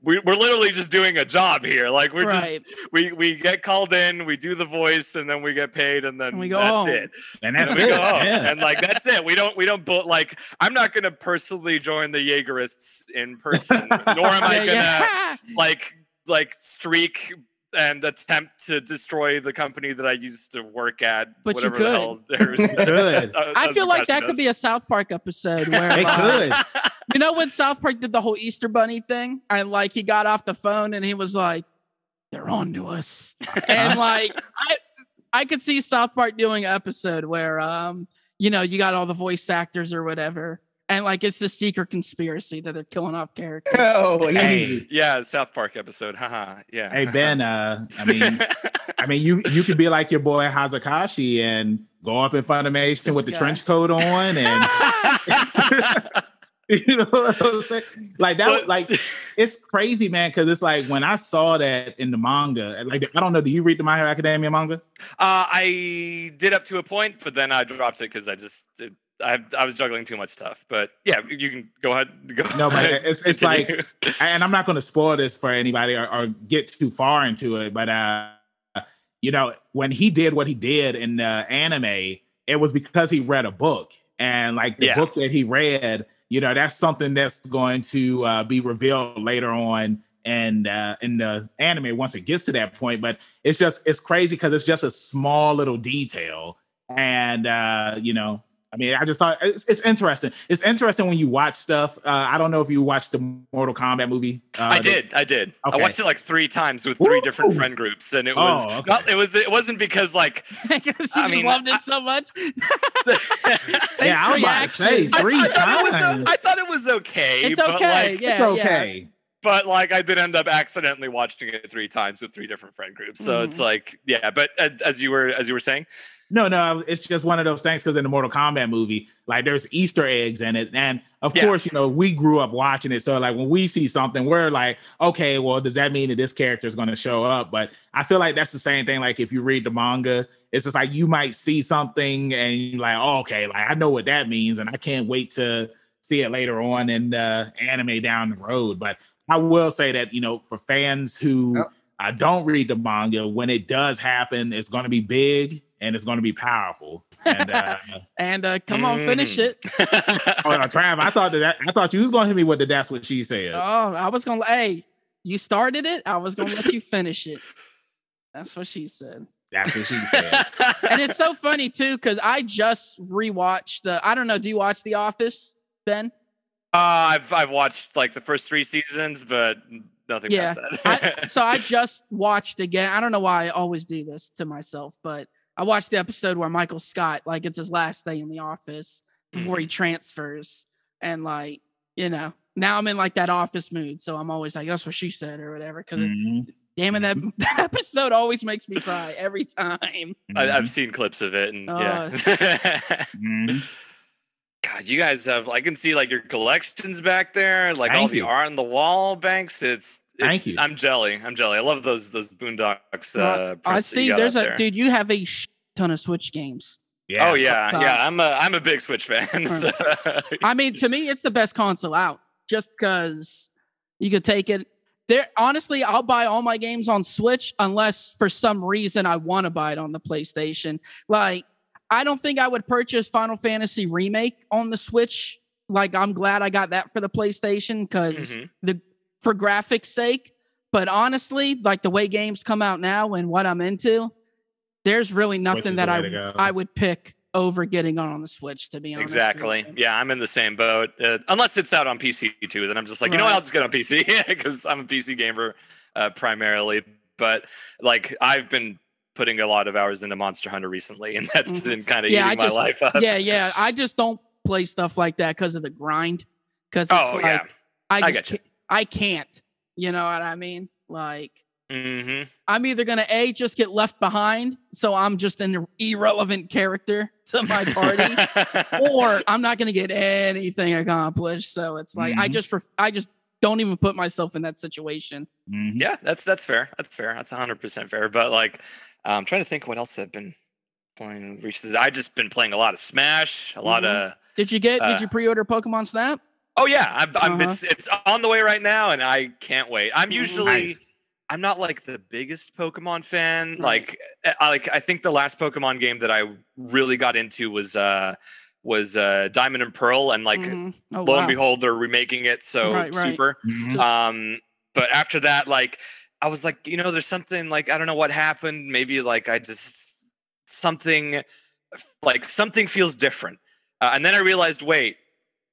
we, we're literally just doing a job here. Like we're right. just we we get called in, we do the voice, and then we get paid, and then and we go that's home. it. And that's and we it. go home. Yeah. And like that's it. We don't we don't but like I'm not gonna personally join the Jaegerists in person, nor am I gonna yeah. like like streak and attempt to destroy the company that I used to work at. But whatever you could. The hell there was, could. Uh, I feel like that could be a South Park episode where it like, could. You know when South Park did the whole Easter Bunny thing, and like he got off the phone and he was like, "They're on to us," and like I, I could see South Park doing an episode where um, you know, you got all the voice actors or whatever. And like it's the secret conspiracy that they're killing off characters. Oh, hey, yeah, South Park episode. Haha. Yeah. Hey Ben, uh, I mean, I mean, you you could be like your boy Hazakashi and go up in Funimation this with guy. the trench coat on, and you know what I'm saying? Like that was like it's crazy, man. Because it's like when I saw that in the manga, like I don't know, do you read the My Hero Academia manga? Uh, I did up to a point, but then I dropped it because I just. It, I, I was juggling too much stuff, but yeah, you can go ahead. Go no, but it's, it's like, and I'm not going to spoil this for anybody or, or get too far into it, but uh, you know, when he did what he did in the anime, it was because he read a book, and like the yeah. book that he read, you know, that's something that's going to uh, be revealed later on, and uh, in the anime once it gets to that point. But it's just it's crazy because it's just a small little detail, and uh, you know. I mean, I just thought it's, it's interesting. It's interesting when you watch stuff. Uh, I don't know if you watched the Mortal Kombat movie. Uh, I did. I did. Okay. I watched it like three times with three Woo! different friend groups, and it was oh, okay. not, it was it wasn't because like I guess you I mean, loved it I, so much. yeah, I was about to say three I, I times. Thought was, I thought it was okay. It's okay. But like, yeah, it's okay. Yeah. But like, I did end up accidentally watching it three times with three different friend groups. So mm-hmm. it's like, yeah. But as you were as you were saying. No, no, it's just one of those things because in the Mortal Kombat movie, like there's Easter eggs in it. And of yeah. course, you know, we grew up watching it. So like when we see something, we're like, okay, well, does that mean that this character is going to show up? But I feel like that's the same thing. Like if you read the manga, it's just like you might see something and you're like, oh, okay, like I know what that means. And I can't wait to see it later on in the anime down the road. But I will say that, you know, for fans who oh. uh, don't read the manga, when it does happen, it's going to be big. And it's going to be powerful. And, uh, and uh, come mm. on, finish it. oh, no, Trav, I thought that I thought you was going to hit me with the "That's what she said." Oh, I was going to. Hey, you started it. I was going to let you finish it. That's what she said. That's what she said. And it's so funny too because I just rewatched the. I don't know. Do you watch The Office, Ben? Uh, I've I've watched like the first three seasons, but. Nothing yeah. past that. I, so I just watched again. I don't know why I always do this to myself, but I watched the episode where Michael Scott, like it's his last day in the office before he transfers. And like, you know, now I'm in like that office mood. So I'm always like, that's what she said or whatever. Cause mm-hmm. it, damn it, that, that episode always makes me cry every time. I, I've seen clips of it. And uh, yeah. God, you guys have, I can see like your collections back there, like Thank all the art on the wall, Banks. It's Thank you. I'm jelly. I'm jelly. I love those those Boondocks. Uh, I see. There's a there. Dude. You have a shit ton of Switch games. Yeah. Oh yeah, uh, yeah. I'm a I'm a big Switch fan. So. I mean, to me, it's the best console out. Just because you could take it there. Honestly, I'll buy all my games on Switch unless for some reason I want to buy it on the PlayStation. Like, I don't think I would purchase Final Fantasy Remake on the Switch. Like, I'm glad I got that for the PlayStation because mm-hmm. the for graphics sake. But honestly, like the way games come out now and what I'm into, there's really nothing that I I would pick over getting on, on the Switch, to be honest. Exactly. Yeah, I'm in the same boat. Uh, unless it's out on P C too, then I'm just like, right. you know what, I'll just get on P C because I'm a P C gamer uh, primarily. But like, I've been putting a lot of hours into Monster Hunter recently, and that's mm-hmm. been kind of yeah, eating just, my life up. Yeah, yeah. I just don't play stuff like that because of the grind. Because oh like, yeah, I just I, get you. Can't, I can't. You know what I mean? Like. Mm-hmm. I'm either gonna a just get left behind, so I'm just an irrelevant character to my party, or I'm not gonna get anything accomplished. So it's like mm-hmm. I just ref- I just don't even put myself in that situation. Mm-hmm. Yeah, that's that's fair. That's fair. That's one hundred percent fair. But like, I'm trying to think what else I've been playing. I just been playing a lot of Smash, a mm-hmm. lot of. Did you get? Uh, did you pre-order Pokemon Snap? Oh yeah, I'm, uh-huh. I'm, it's it's on the way right now, and I can't wait. I'm usually. Nice. I'm not like the biggest Pokemon fan. Right. Like, I, like I think the last Pokemon game that I really got into was uh, was uh, Diamond and Pearl, and like mm-hmm. oh, lo wow. and behold, they're remaking it. So right, super. Right. Mm-hmm. Um, but after that, like I was like, you know, there's something like I don't know what happened. Maybe like I just something like something feels different, uh, and then I realized, wait,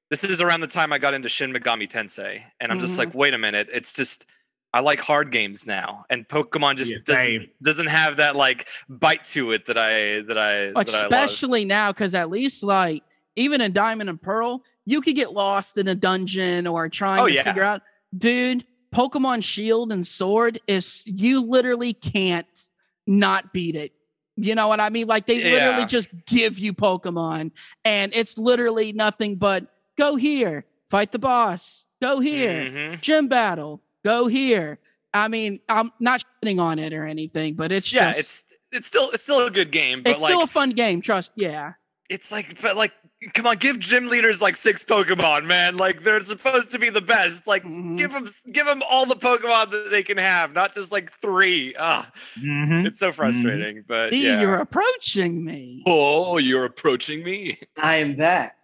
this is around the time I got into Shin Megami Tensei, and I'm mm-hmm. just like, wait a minute, it's just. I like hard games now, and Pokemon just yeah, doesn't, doesn't have that like bite to it that I that I that especially I love. Now because at least like even in Diamond and Pearl, you could get lost in a dungeon or trying oh, to yeah. figure out. Dude, Pokemon Shield and Sword is you literally can't not beat it. You know what I mean? Like they yeah. literally just give you Pokemon, and it's literally nothing but go here, fight the boss, go here, mm-hmm. gym battle. Go here. I mean, I'm not shitting on it or anything, but it's yeah, just, it's it's still it's still a good game. But it's like, still a fun game. Trust, yeah. It's like, but like, come on, give gym leaders like six Pokemon, man. Like they're supposed to be the best. Like mm-hmm. give them give them all the Pokemon that they can have, not just like three. Ah, mm-hmm. it's so frustrating. Mm-hmm. But yeah. See, you're approaching me. Oh, you're approaching me. I am back.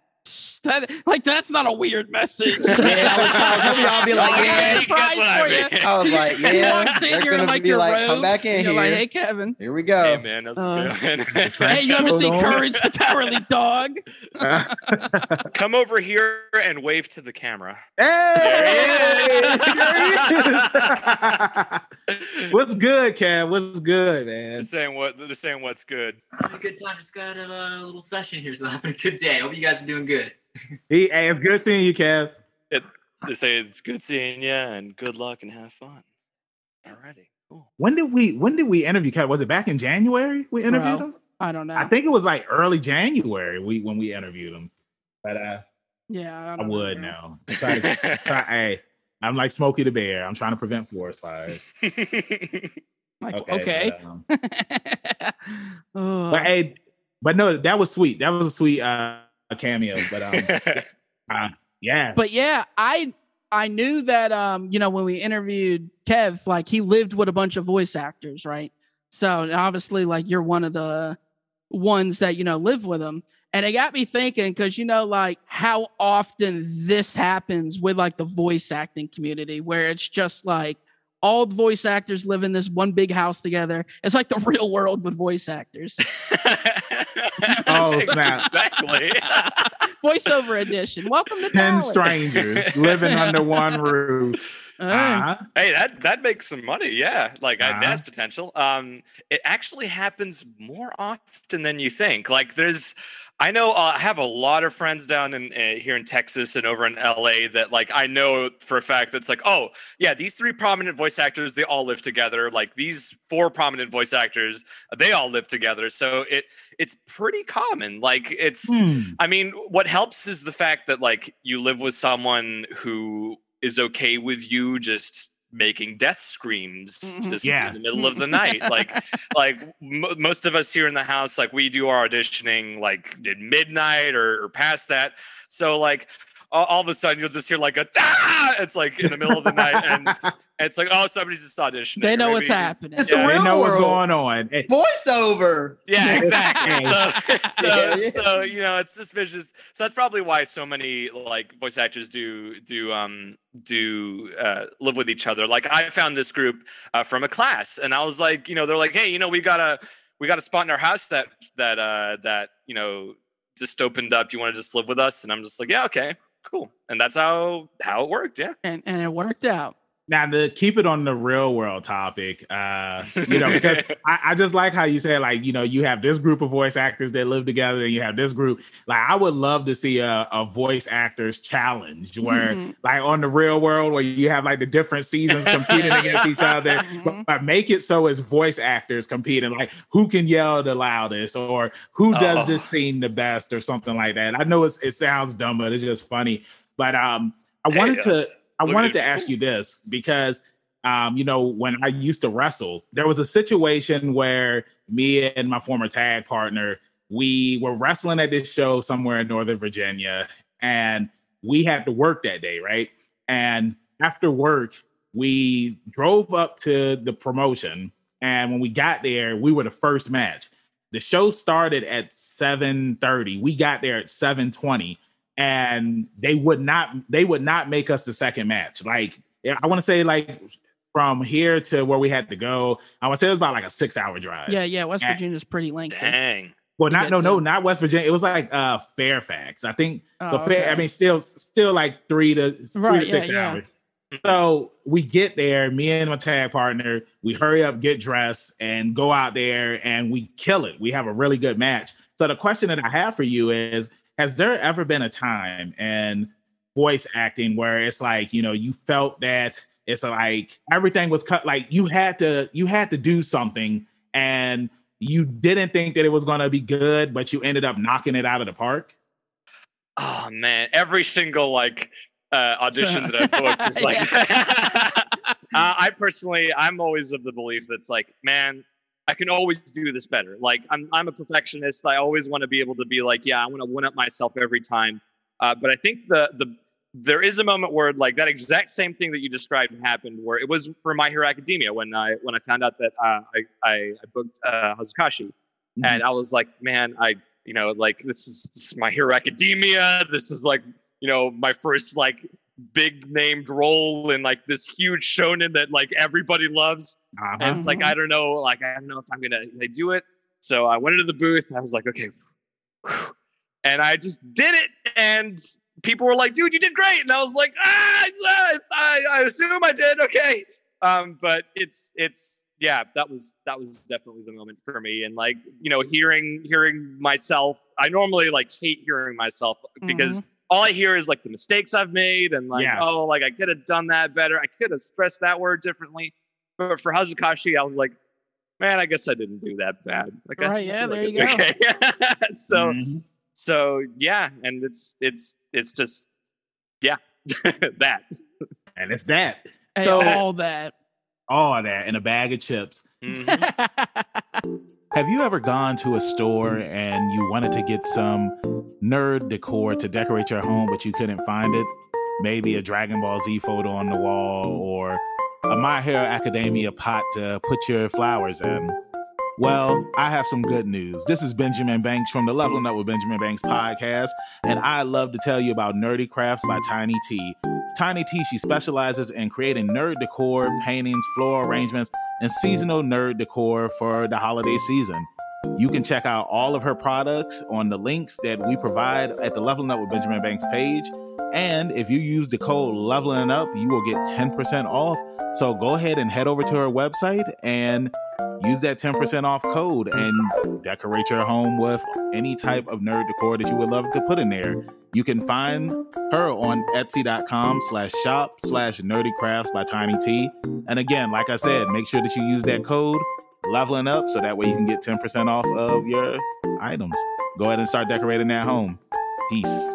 That, like that's not a weird message. Yeah, I was, I was hoping I'll be like, yeah, I, mean. I was like, yeah, in, you're like your like, come back in you're here. Like, hey, Kevin, here we go. Hey, man, that's uh, good. Hey, you ever see Courage the Cowardly Dog? Come over here and wave to the camera. Hey, there he is. What's good, Kev? What's good, man? They're saying what? They're saying what's good. Having a good time. Just got a little session here, so having a good day. Hope you guys are doing good. Hey, it's good seeing you, Kev. It, they say it's good seeing you, and good luck, and have fun. Alrighty, cool. When did we? When did we interview Kev? Was it back in January? We interviewed Bro, him. I don't know. I think it was like early January. We when we interviewed him. But uh, yeah, I, don't I would know. now. Try to, try, hey, I'm like Smokey the Bear. I'm trying to prevent forest fires. Like, okay. okay. But, um, oh. but hey, but no, that was sweet. That was a sweet. Uh, A cameo, but um, uh, yeah, but yeah, I I knew that um, you know, when we interviewed Kev, like he lived with a bunch of voice actors, right? So obviously, like you're one of the ones that you know live with him, and it got me thinking because you know, like how often this happens with like the voice acting community, where it's just like all the voice actors live in this one big house together. It's like the real world with voice actors. Oh, snap. Exactly. Voiceover edition. Welcome to ten strangers living under one roof. Uh, uh-huh. Hey, that, that makes some money. Yeah, like uh-huh. I, that's potential. Um, it actually happens more often than you think. Like there's, I know uh, I have a lot of friends down in uh, here in Texas and over in L A that like I know for a fact that's like, oh yeah, these three prominent voice actors, they all live together. Like these four prominent voice actors, they all live together. So it it's pretty common. Like it's, hmm. I mean, what helps is the fact that like you live with someone who is okay with you just making death screams just yeah. in the middle of the night. Like, like m- most of us here in the house, like we do our auditioning like at midnight or, or past that. So like all, all of a sudden you'll just hear like a, ah! It's like in the middle of the night. And, and it's like, oh, somebody's just auditioning. They know what's happening. It's yeah, the real they know world. What's going on. It, Voiceover. Yeah, exactly. so, so, so, you know, it's this vicious. So that's probably why so many like voice actors do, do, um, do uh live with each other. Like I found this group uh from a class, and I was like, you know, they're like, hey, you know, we got a we got a spot in our house that that uh that you know just opened up. Do you want to just live with us? And I'm just like, yeah, okay, cool. And that's how how it worked. Yeah, and and it worked out. Now to keep it on the real world topic, uh, you know, because I, I just like how you say, like, you know, you have this group of voice actors that live together, and you have this group. Like, I would love to see a, a voice actors challenge where, mm-hmm. like, on the real world, where you have like the different seasons competing against each other, mm-hmm. but, but make it so it's voice actors competing, like who can yell the loudest or who does oh. this scene the best or something like that. I know it's, it sounds dumb, but it's just funny. But um, I wanted hey, to. I wanted to ask you this because, um, you know, when I used to wrestle, there was a situation where me and my former tag partner, we were wrestling at this show somewhere in Northern Virginia, and we had to work that day, right? And after work, we drove up to the promotion, and when we got there, we were the first match. The show started at seven thirty. We got there at seven twenty. And they would not, they would not make us the second match. Like, I want to say, like, from here to where we had to go, I want to say it was about like a six hour drive. Yeah, yeah. West Virginia's pretty lengthy. Dang. Well, not, no, to... no, not West Virginia. It was like uh, Fairfax. I think, oh, the Fair, okay. I mean, still, still like three to, right, three to yeah, six yeah. hours. So we get there, me and my tag partner, we hurry up, get dressed, and go out there, and we kill it. We have a really good match. So the question that I have for you is, has there ever been a time in voice acting where it's like, you know, you felt that it's like everything was cut, like you had to, you had to do something and you didn't think that it was going to be good, but you ended up knocking it out of the park? Oh man, every single like uh, audition that I booked is like, uh, I personally, I'm always of the belief that's like, man, I can always do this better. Like I'm, I'm a perfectionist. I always want to be able to be like, yeah, I want to one up myself every time. Uh, but I think the, the, there is a moment where like that exact same thing that you described happened, where it was for My Hero Academia when I, when I found out that uh, I, I, I booked uh, Hazakashi, mm-hmm. and I was like, man, I, you know, like this is, this is My Hero Academia. This is like, you know, my first like big named role in like this huge shonen that like everybody loves. Uh-huh. And it's like, I don't know, like, I don't know if I'm going to do it. So I went into the booth, and I was like, okay. And I just did it. And people were like, dude, you did great. And I was like, ah, I, I assume I did. Okay. Um, but it's, it's, yeah, that was, that was definitely the moment for me. And like, you know, hearing, hearing myself, I normally like hate hearing myself because mm-hmm. all I hear is like the mistakes I've made and like, yeah. oh, like I could have done that better. I could have stressed that word differently. But for Hazakashi, I was like, man, I guess I didn't do that bad. Like, right, I, yeah, there like, you go. Okay. so, mm-hmm. so yeah, and it's it's it's just yeah, that, and it's that, and so it's all that, all that in a bag of chips. Mm-hmm. Have you ever gone to a store and you wanted to get some nerd decor to decorate your home, but you couldn't find it? Maybe a Dragon Ball Z photo on the wall, or a My Hero Academia pot to put your flowers in. Well, I have some good news. This is Benjamin Banks from the Leveling Up with Benjamin Banks podcast, and I love to tell you about Nerdy Crafts by Tiny T. Tiny T, she specializes in creating nerd decor, paintings, floral arrangements, and seasonal nerd decor for the holiday season. You can check out all of her products on the links that we provide at the Leveling Up with Benjamin Banks page. And if you use the code Leveling Up, you will get ten percent off. So go ahead and head over to her website and use that ten percent off code and decorate your home with any type of nerd decor that you would love to put in there. You can find her on Etsy.com slash shop slash nerdy crafts by Tiny T. And again, like I said, make sure that you use that code Leveling Up so that way you can get ten percent off of your items. Go ahead and start decorating that home. Peace.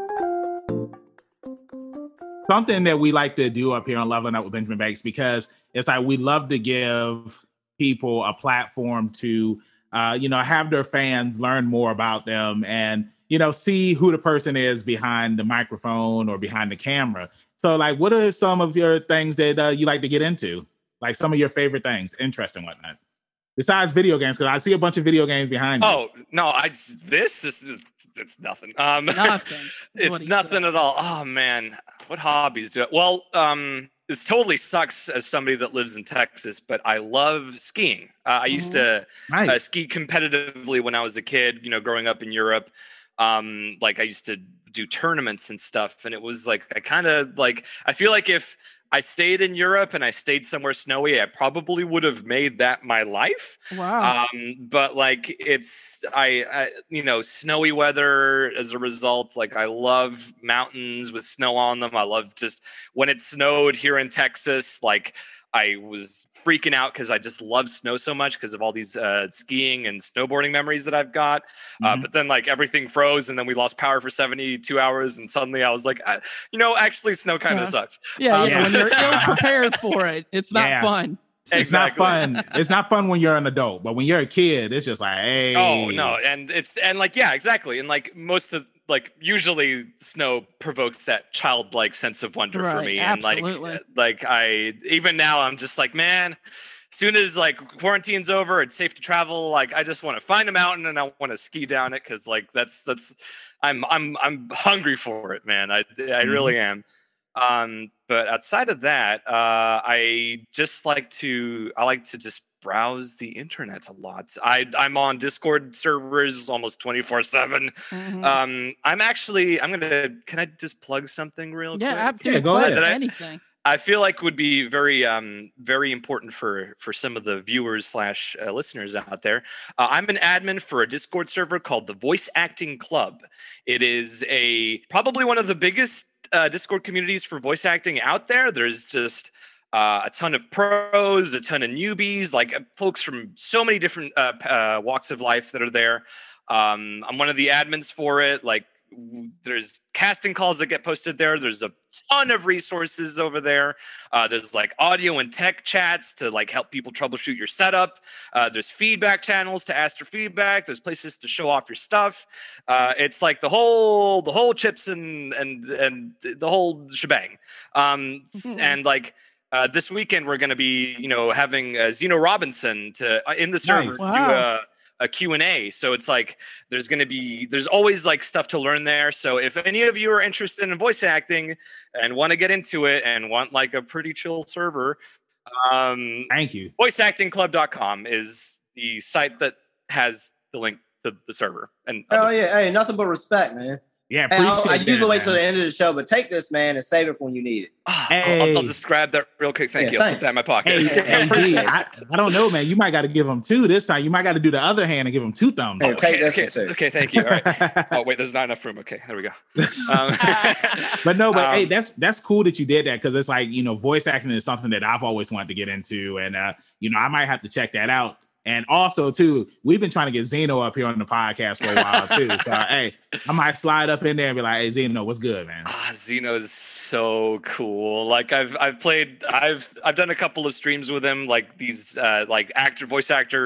something that we like to do up here on Leveling Up with Benjamin Banks, because it's like we love to give people a platform to, uh, you know, have their fans learn more about them and, you know, see who the person is behind the microphone or behind the camera. So, like, what are some of your things that uh, you like to get into? Like, some of your favorite things, interesting, whatnot. Besides video games, because I see a bunch of video games behind you. Oh, no, I this is it's nothing. Um, nothing. It's nothing at all. Oh, man. What hobbies do I... Well, um, this totally sucks as somebody that lives in Texas, but I love skiing. Uh, I used to nice. uh, ski competitively when I was a kid, you know, growing up in Europe. Um, like, I used to do tournaments and stuff, and it was like, I kind of, like, I feel like if I stayed in Europe and I stayed somewhere snowy, I probably would have made that my life. Wow. Um, but like it's, I, I, you know, snowy weather as a result, like I love mountains with snow on them. I love just when it snowed here in Texas, like I was freaking out because I just love snow so much because of all these uh, skiing and snowboarding memories that I've got. Mm-hmm. Uh, but then like everything froze and then we lost power for seventy-two hours. And suddenly I was like, I, you know, actually snow kind of yeah. sucks. Yeah, um, yeah. When you're ill prepared for it, it's not yeah. fun. It's exactly. not fun. It's not fun when you're an adult, but when you're a kid, it's just like, hey. Oh, no. And it's, and like, yeah, exactly. And like most of, like usually snow provokes that childlike sense of wonder right, for me. Absolutely. And like, like I, even now I'm just like, man, as soon as like quarantine's over, it's safe to travel. Like, I just want to find a mountain and I want to ski down it. Cause like, that's, that's, I'm, I'm, I'm hungry for it, man. I, I mm-hmm. really am. Um, but outside of that, uh, I just like to, I like to just browse the internet a lot. I, I'm on Discord servers almost twenty-four seven. Mm-hmm. Um, I'm actually, I'm going to, can I just plug something real yeah, quick? Absolutely. Yeah, go ahead. I, Anything. I feel like would be very, um, very important for, for some of the viewers slash uh, listeners out there. Uh, I'm an admin for a Discord server called the Voice Acting Club. It is a, probably one of the biggest uh, Discord communities for voice acting out there. There's just Uh, a ton of pros, a ton of newbies, like uh, folks from so many different uh, uh, walks of life that are there. Um, I'm one of the admins for it. Like w- there's casting calls that get posted there. There's a ton of resources over there. Uh, there's like audio and tech chats to like help people troubleshoot your setup. Uh, there's feedback channels to ask for feedback. There's places to show off your stuff. Uh, it's like the whole, the whole chips and, and, and the whole shebang. Um, mm-hmm. And like, Uh, this weekend, we're going to be, you know, having uh, Zeno Robinson to uh, in the server nice. Wow. do a, a Q and A. So it's like there's going to be there's always like stuff to learn there. So if any of you are interested in voice acting and want to get into it and want like a pretty chill server. Um, Thank you. voice acting club dot com is the site that has the link to the server. And oh, yeah. Hey, nothing but respect, man. Yeah, I usually wait till the end of the show, but take this, man, and save it for when you need it. Oh, hey. I'll, I'll just grab that real quick. Thank yeah, you. I'll put that in my pocket. Hey, hey, I, I don't know, man. You might got to give them two this time. You might got to do the other hand and give them two thumbs. Hey, oh, take okay, this okay, one too. Okay, thank you. All right. Oh, wait, there's not enough room. Okay, there we go. Um, but no, but um, hey, that's that's cool that you did that, because it's like, you know, voice acting is something that I've always wanted to get into. And, uh, you know, I might have to check that out. And also, too, we've been trying to get Zeno up here on the podcast for a while, too. So, hey, I might slide up in there and be like, hey, Zeno, what's good, man? Ah, Zeno's so cool. Like, I've I've played, I've I've done a couple of streams with him, like these, uh, like, actor, voice actor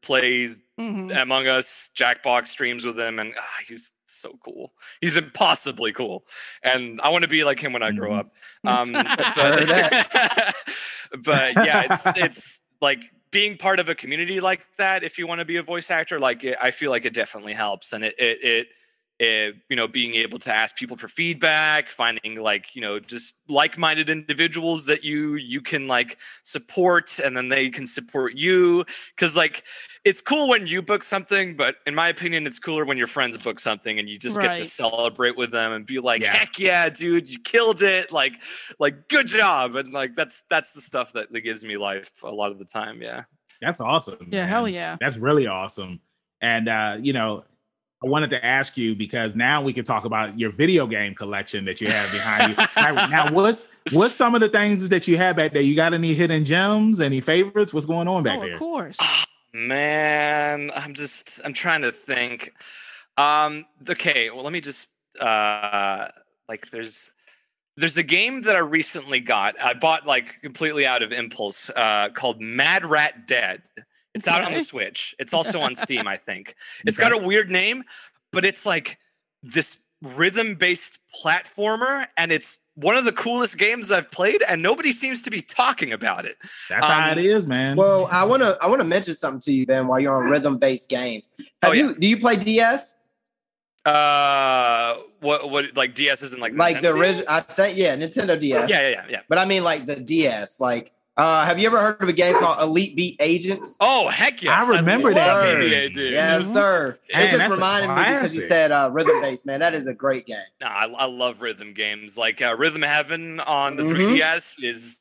plays, mm-hmm. Among Us, Jackbox streams with him. And ah, he's so cool. He's impossibly cool. And I want to be like him when I grow up. Um, but, but, yeah, it's it's like... being part of a community like that, if you want to be a voice actor, like it, I feel like it definitely helps. And it, it, it, it, you know, being able to ask people for feedback, finding like, you know, just like-minded individuals that you, you can like support, and then they can support you. Cause like, it's cool when you book something, but in my opinion, it's cooler when your friends book something and you just right. get to celebrate with them and be like, yeah. heck yeah, dude, you killed it. Like, like good job. And like, that's, that's the stuff that, that gives me life a lot of the time. Yeah. That's awesome. Yeah. Man. Hell yeah. That's really awesome. And uh, you know, I wanted to ask you, because now we can talk about your video game collection that you have behind you. Now, now, what's what's some of the things that you have back there? You got any hidden gems? Any favorites? What's going on back oh, there? Of course. Oh, man, I'm just I'm trying to think. Um, okay, well, let me just uh, like there's There's a game that I recently got. I bought like completely out of impulse uh, called Mad Rat Dead. It's out on the Switch. It's also on Steam, I think. It's got a weird name, but it's like this rhythm-based platformer, and it's one of the coolest games I've played, and nobody seems to be talking about it. That's um, how it is, man. Well, I want to I want to mention something to you, Ben, while you're on rhythm-based games. Have oh, you, yeah. Do you play D S? Uh, what, what, like D S isn't like, like Nintendo the original, I think, yeah, Nintendo D S. Yeah, yeah, yeah, yeah. But I mean, like the D S, like, uh, have you ever heard of a game called Elite Beat Agents? Oh, heck yes. I remember I that game. Dude. Yes, sir. Hey, it just reminded me because you said, uh, rhythm based, man. That is a great game. Nah, I, I love rhythm games. Like, uh, Rhythm Heaven on the mm-hmm. three D S is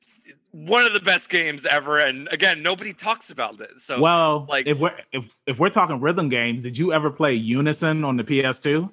one of the best games ever. And again, nobody talks about it. So, well, like, if we're, if, if we're talking rhythm games, did you ever play Unison on the P S two?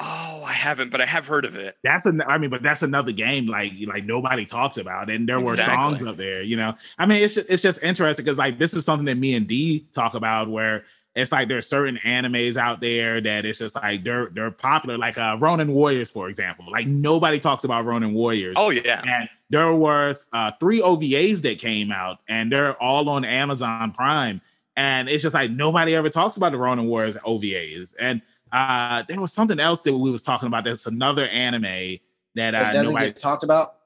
Oh, I haven't, but I have heard of it. That's an, I mean, but that's another game like like nobody talks about, and there were exactly. songs up there, you know. I mean, it's it's just interesting because like this is something that me and Dee talk about, where it's like there's certain animes out there that it's just like they're they're popular, like uh, Ronin Warriors, for example. Like nobody talks about Ronin Warriors. Oh yeah, and there was uh, three O V As that came out, and they're all on Amazon Prime, and it's just like nobody ever talks about the Ronin Warriors O V As. And Uh, there was something else that we was talking about. That's another anime that uh, doesn't nobody get talked about.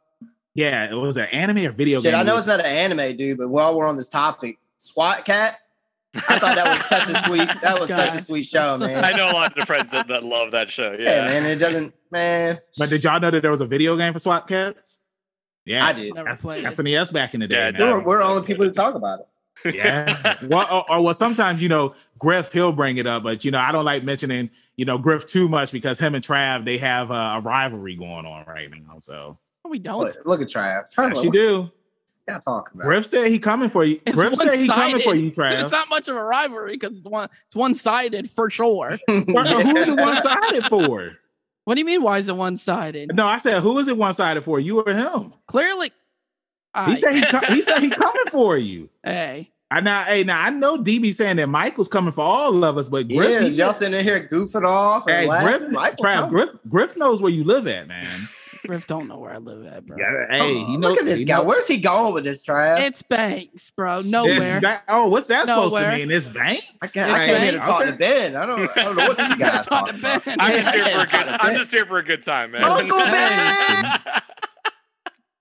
Yeah, it was an anime or video Shit, game. I know it's not an anime, dude. But while we're on this topic, SWAT Cats. I thought that was such a sweet. That was God. such a sweet show, man. I know a lot of friends that, that love that show. Yeah, hey, man. It doesn't, man. But did y'all know that there was a video game for SWAT Cats? Yeah, I did. That's S N E S back in the day. Yeah, there were, we're all the people who talk about it. yeah. Well, or, or well, sometimes, you know, Griff, he'll bring it up, but, you know, I don't like mentioning, you know, Griff too much because him and Trav, they have uh, a rivalry going on right now. So no, we don't. Look, look at Trav. Trav, yes, you do. Got talking about. Griff said he coming for you. It's Griff one-sided. said he coming for you, Trav. It's not much of a rivalry because it's one it's one sided for sure. Who's it one sided for? What do you mean? Why is it one sided? No, I said who is it one sided for? You or him? Clearly. He right. said he, com- he said he coming for you. Hey, I now, hey, now I know D B saying that Michael's coming for all of us, but Griff, yeah, y'all sitting in here goofing off. And hey, Griff, Trav, Griff, Griff knows where you live at, man. Griff don't know where I live at, bro. Yeah, hey, oh, he knows, look at this guy. Knows. Where's he going with this, Trav? It's Banks, bro. Nowhere. Ba- oh, what's that Nowhere. supposed to mean? It's Banks. I can't, I can't even talk okay. to Ben. I don't, I don't know what you guys talk to Ben. I'm just here for a good. I'm just here for a good time, man. Uncle Ben.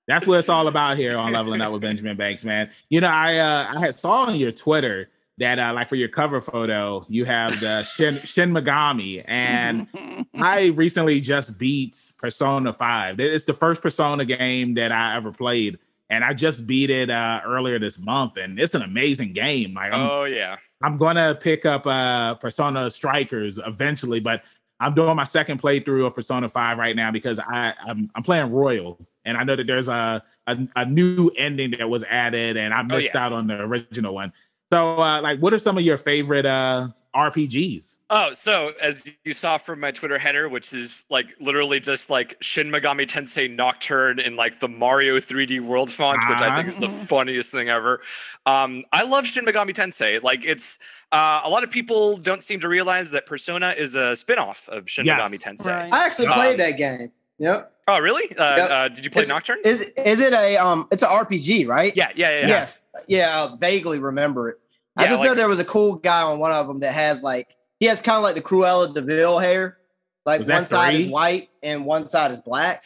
That's what it's all about here on Leveling Up with Benjamin Banks, man. You know, I uh, I had saw on your Twitter that uh, like for your cover photo, you have the Shin, Shin Megami. And I recently just beat Persona Five. It's the first Persona game that I ever played. And I just beat it uh, earlier this month. And it's an amazing game. Like, I'm, oh, yeah. I'm going to pick up uh, Persona Strikers eventually. But I'm doing my second playthrough of Persona Five right now because I, I'm, I'm playing Royal. And I know that there's a, a a new ending that was added, and I missed oh, yeah. out on the original one. So, uh, like, what are some of your favorite uh, R P Gs? Oh, so as you saw from my Twitter header, which is like literally just like Shin Megami Tensei Nocturne in like the Mario three D World font, uh-huh. which I think is the funniest thing ever. Um, I love Shin Megami Tensei. Like, it's uh, a lot of people don't seem to realize that Persona is a spinoff of Shin yes. Megami Tensei. Right. I actually played um, that game. Yep. Oh, really? Uh, yep. uh, did you play it's, Nocturne? Is is it a um? It's an R P G, right? Yeah, yeah, yeah. yeah. Yes, yeah. I vaguely remember it. I yeah, just like, know there was a cool guy on one of them that has like he has kind of like the Cruella de Vil hair, like one three? side is white and one side is black.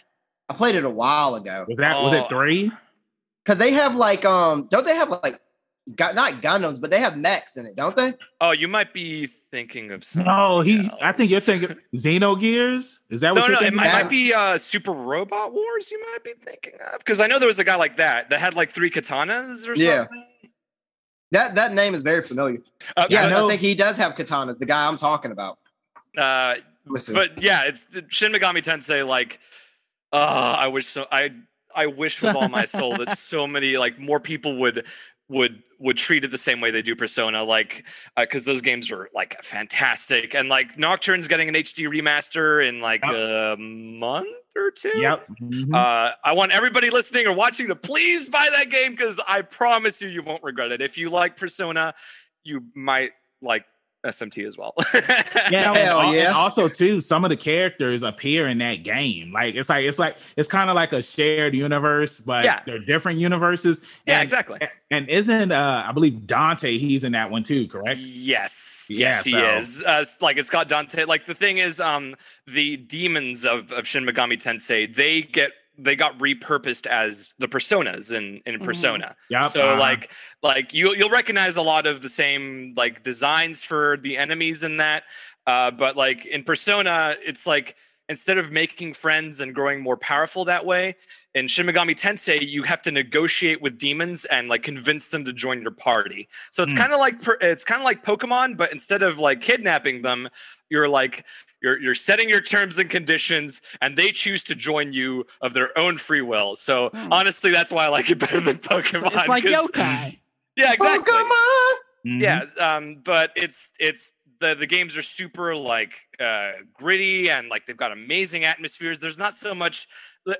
I played it a while ago. Was that oh. was it three? Because they have like um, don't they have like got not Gundams, but they have mechs in it, don't they? Oh, you might be. Thinking of something. Oh, he. Else. I think you're thinking Xenogears. Is that what no, you're no, thinking? No, no, it might be uh, Super Robot Wars. You might be thinking of because I know there was a guy like that that had like three katanas or yeah. something. That that name is very familiar. Uh, yeah, I, know, I think he does have katanas. The guy I'm talking about. Uh, but yeah, it's the Shin Megami Tensei. Like, uh, I wish so. I I wish with all my soul that so many like more people would. would would treat it the same way they do Persona, like because uh, those games were like fantastic, and like Nocturne's getting an H D remaster in like oh. a month or two. Yep. Mm-hmm. Uh, I want everybody listening or watching to please buy that game because I promise you, you won't regret it. If you like Persona, you might like S M T as well. yeah, and, Hell yeah. And also too, some of the characters appear in that game. Like it's like it's like it's kind of like a shared universe, but yeah. they're different universes. Yeah, and, exactly. And isn't uh, I believe Dante? He's in that one too, correct? Yes, yeah, yes, so. he is. Uh, like it's got Dante. Like the thing is, um, the demons of, of Shin Megami Tensei, they get. They got repurposed as the personas in, in mm-hmm. Persona. Yep. So uh-huh. like like you you'll recognize a lot of the same like designs for the enemies in that. Uh, but like in Persona, it's like instead of making friends and growing more powerful that way, in Shin Megami Tensei, you have to negotiate with demons and like convince them to join your party. So it's mm. kind of like it's kind of like Pokemon, but instead of like kidnapping them, you're like. You're you're setting your terms and conditions, and they choose to join you of their own free will. So mm. honestly, that's why I like it better than Pokemon. It's like yokai. Yeah, exactly. Pokemon. Mm-hmm. Yeah, um, but it's it's the the games are super like uh, gritty and like they've got amazing atmospheres. There's not so much.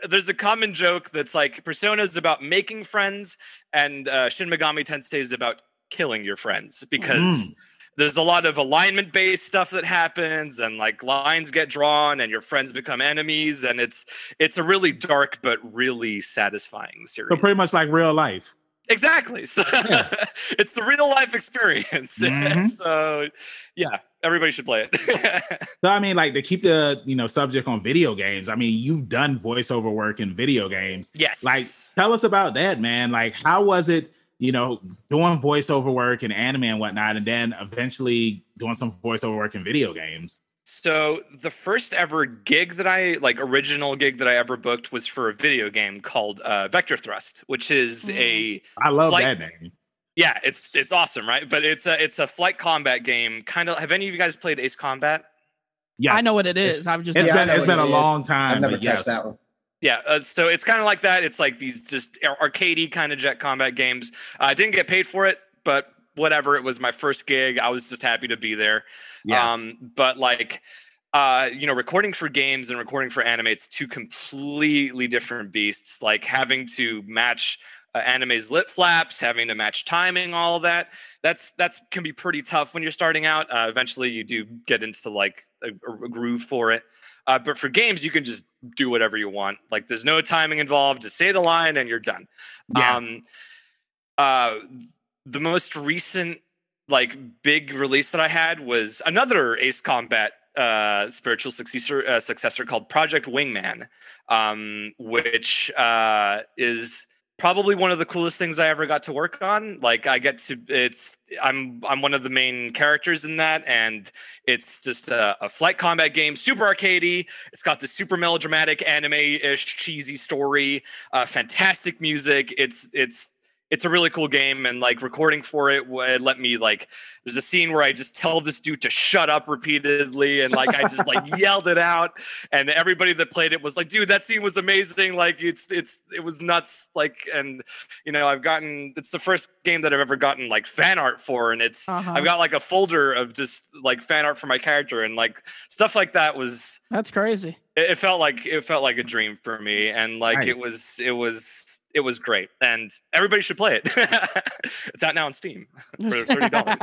There's a common joke that's like Persona is about making friends, and uh, Shin Megami Tensei is about killing your friends because. Mm. There's a lot of alignment-based stuff that happens, and like lines get drawn, and your friends become enemies, and it's it's a really dark but really satisfying series. So pretty much like real life. Exactly. So yeah. It's the real life experience. Mm-hmm. So yeah, everybody should play it. So I mean, like to keep the you know subject on video games. I mean, you've done voiceover work in video games. Yes. Like, tell us about that, man. Like, how was it? You know, doing voiceover work and anime and whatnot, and then eventually doing some voiceover work in video games. So the first ever gig that I, like original gig that I ever booked was for a video game called uh, Vector Thrust, which is mm. a... I love flight... that name. Yeah, it's it's awesome, right? But it's a, it's a flight combat game. Kind of. Have any of you guys played Ace Combat? Yes. I know what it is. I've just... It's yeah, been, it's been it a is. long time. I've never touched yes. that one. Yeah, uh, so it's kind of like that. It's like these just arcadey kind of jet combat games. I uh, didn't get paid for it, but whatever. It was my first gig. I was just happy to be there. Yeah. Um, but like, uh, you know, recording for games and recording for anime, it's two completely different beasts. Like having to match uh, anime's lip flaps, having to match timing, all of that. That's that's can be pretty tough when you're starting out. Uh, eventually, you do get into like a, a groove for it. Uh, but for games, you can just do whatever you want. Like, there's no timing involved. Just say the line, and you're done. Yeah. Um, uh, the most recent, like, big release that I had was another Ace Combat uh, spiritual successor, uh, successor called Project Wingman, um, which uh, is probably one of the coolest things I ever got to work on. Like, I get to it's I'm I'm one of the main characters in that, and it's just a, a flight combat game, super arcadey. It's got this super melodramatic anime-ish cheesy story, uh, fantastic music. It's it's it's a really cool game, and like recording for it, it let me like. There's a scene where I just tell this dude to shut up repeatedly, and like I just like yelled it out, and everybody that played it was like, "Dude, that scene was amazing! Like it's it's it was nuts!" Like, and you know, I've gotten it's the first game that I've ever gotten like fan art for, and it's uh-huh. I've got like a folder of just like fan art for my character, and like stuff like that was that's crazy. It, it felt like it felt like a dream for me, and like nice. it was it was. It was great, and everybody should play it. It's out now on Steam for thirty dollars.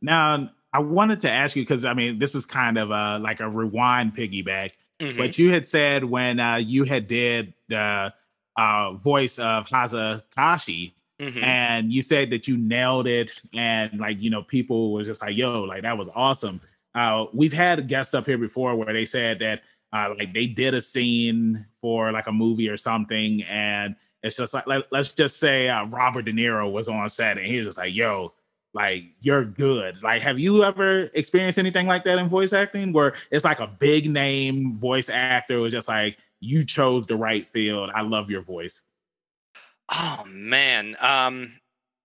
Now, I wanted to ask you, because, I mean, this is kind of a, like a rewind piggyback, mm-hmm. but you had said when uh, you had did the uh, voice of Hazakashi, mm-hmm. and you said that you nailed it, and, like, you know, people was just like, yo, like, that was awesome. Uh, we've had guests up here before where they said that Uh, like they did a scene for like a movie or something, and it's just like, like let's just say uh, Robert De Niro was on set, and he was just like, "Yo, like you're good." Like, have you ever experienced anything like that in voice acting, where it's like a big name voice actor was just like, "You chose the right field. I love your voice." Oh man, um,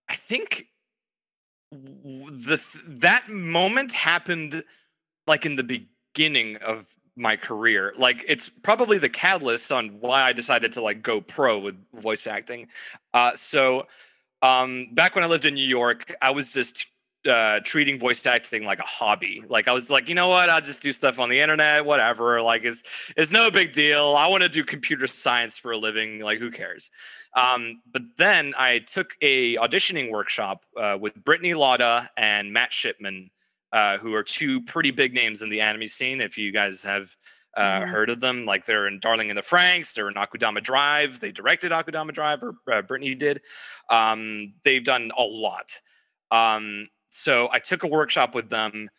I think the that moment happened like in the beginning of my career. Like it's probably the catalyst on why I decided to like go pro with voice acting. Uh, so um, back when I lived in New York, I was just uh, treating voice acting like a hobby. Like I was like, you know what? I'll just do stuff on the internet, whatever. Like it's, it's no big deal. I want to do computer science for a living. Like who cares? Um, but then I took a auditioning workshop uh, with Brittany Lauda and Matt Shipman, uh, who are two pretty big names in the anime scene. If you guys have uh, mm-hmm. heard of them, like they're in Darling in the Franxx, they're in Akudama Drive. They directed Akudama Drive, or uh, Brittany did. Um, they've done a lot. Um, so I took a workshop with them.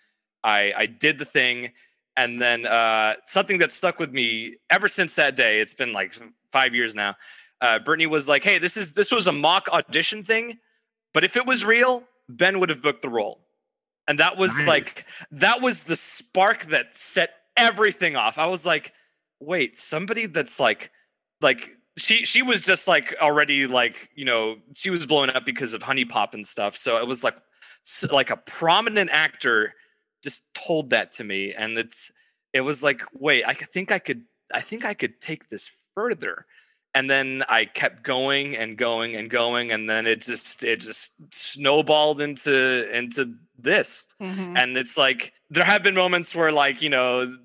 I, I did the thing. And then uh, something that stuck with me ever since that day, it's been like five years now. Uh, Brittany was like, hey, this is this was a mock audition thing, but if it was real, Ben would have booked the role. And that was nice. Like, that was the spark that set everything off. I was like, wait, somebody that's like, like she she was just like already like, you know, she was blown up because of Honey Pop and stuff. So it was like, like a prominent actor just told that to me. And it's, it was like, wait, I think I could, I think I could take this further. And then I kept going and going and going, and then it just it just snowballed into into this. Mm-hmm. And it's like there have been moments where, like, you know,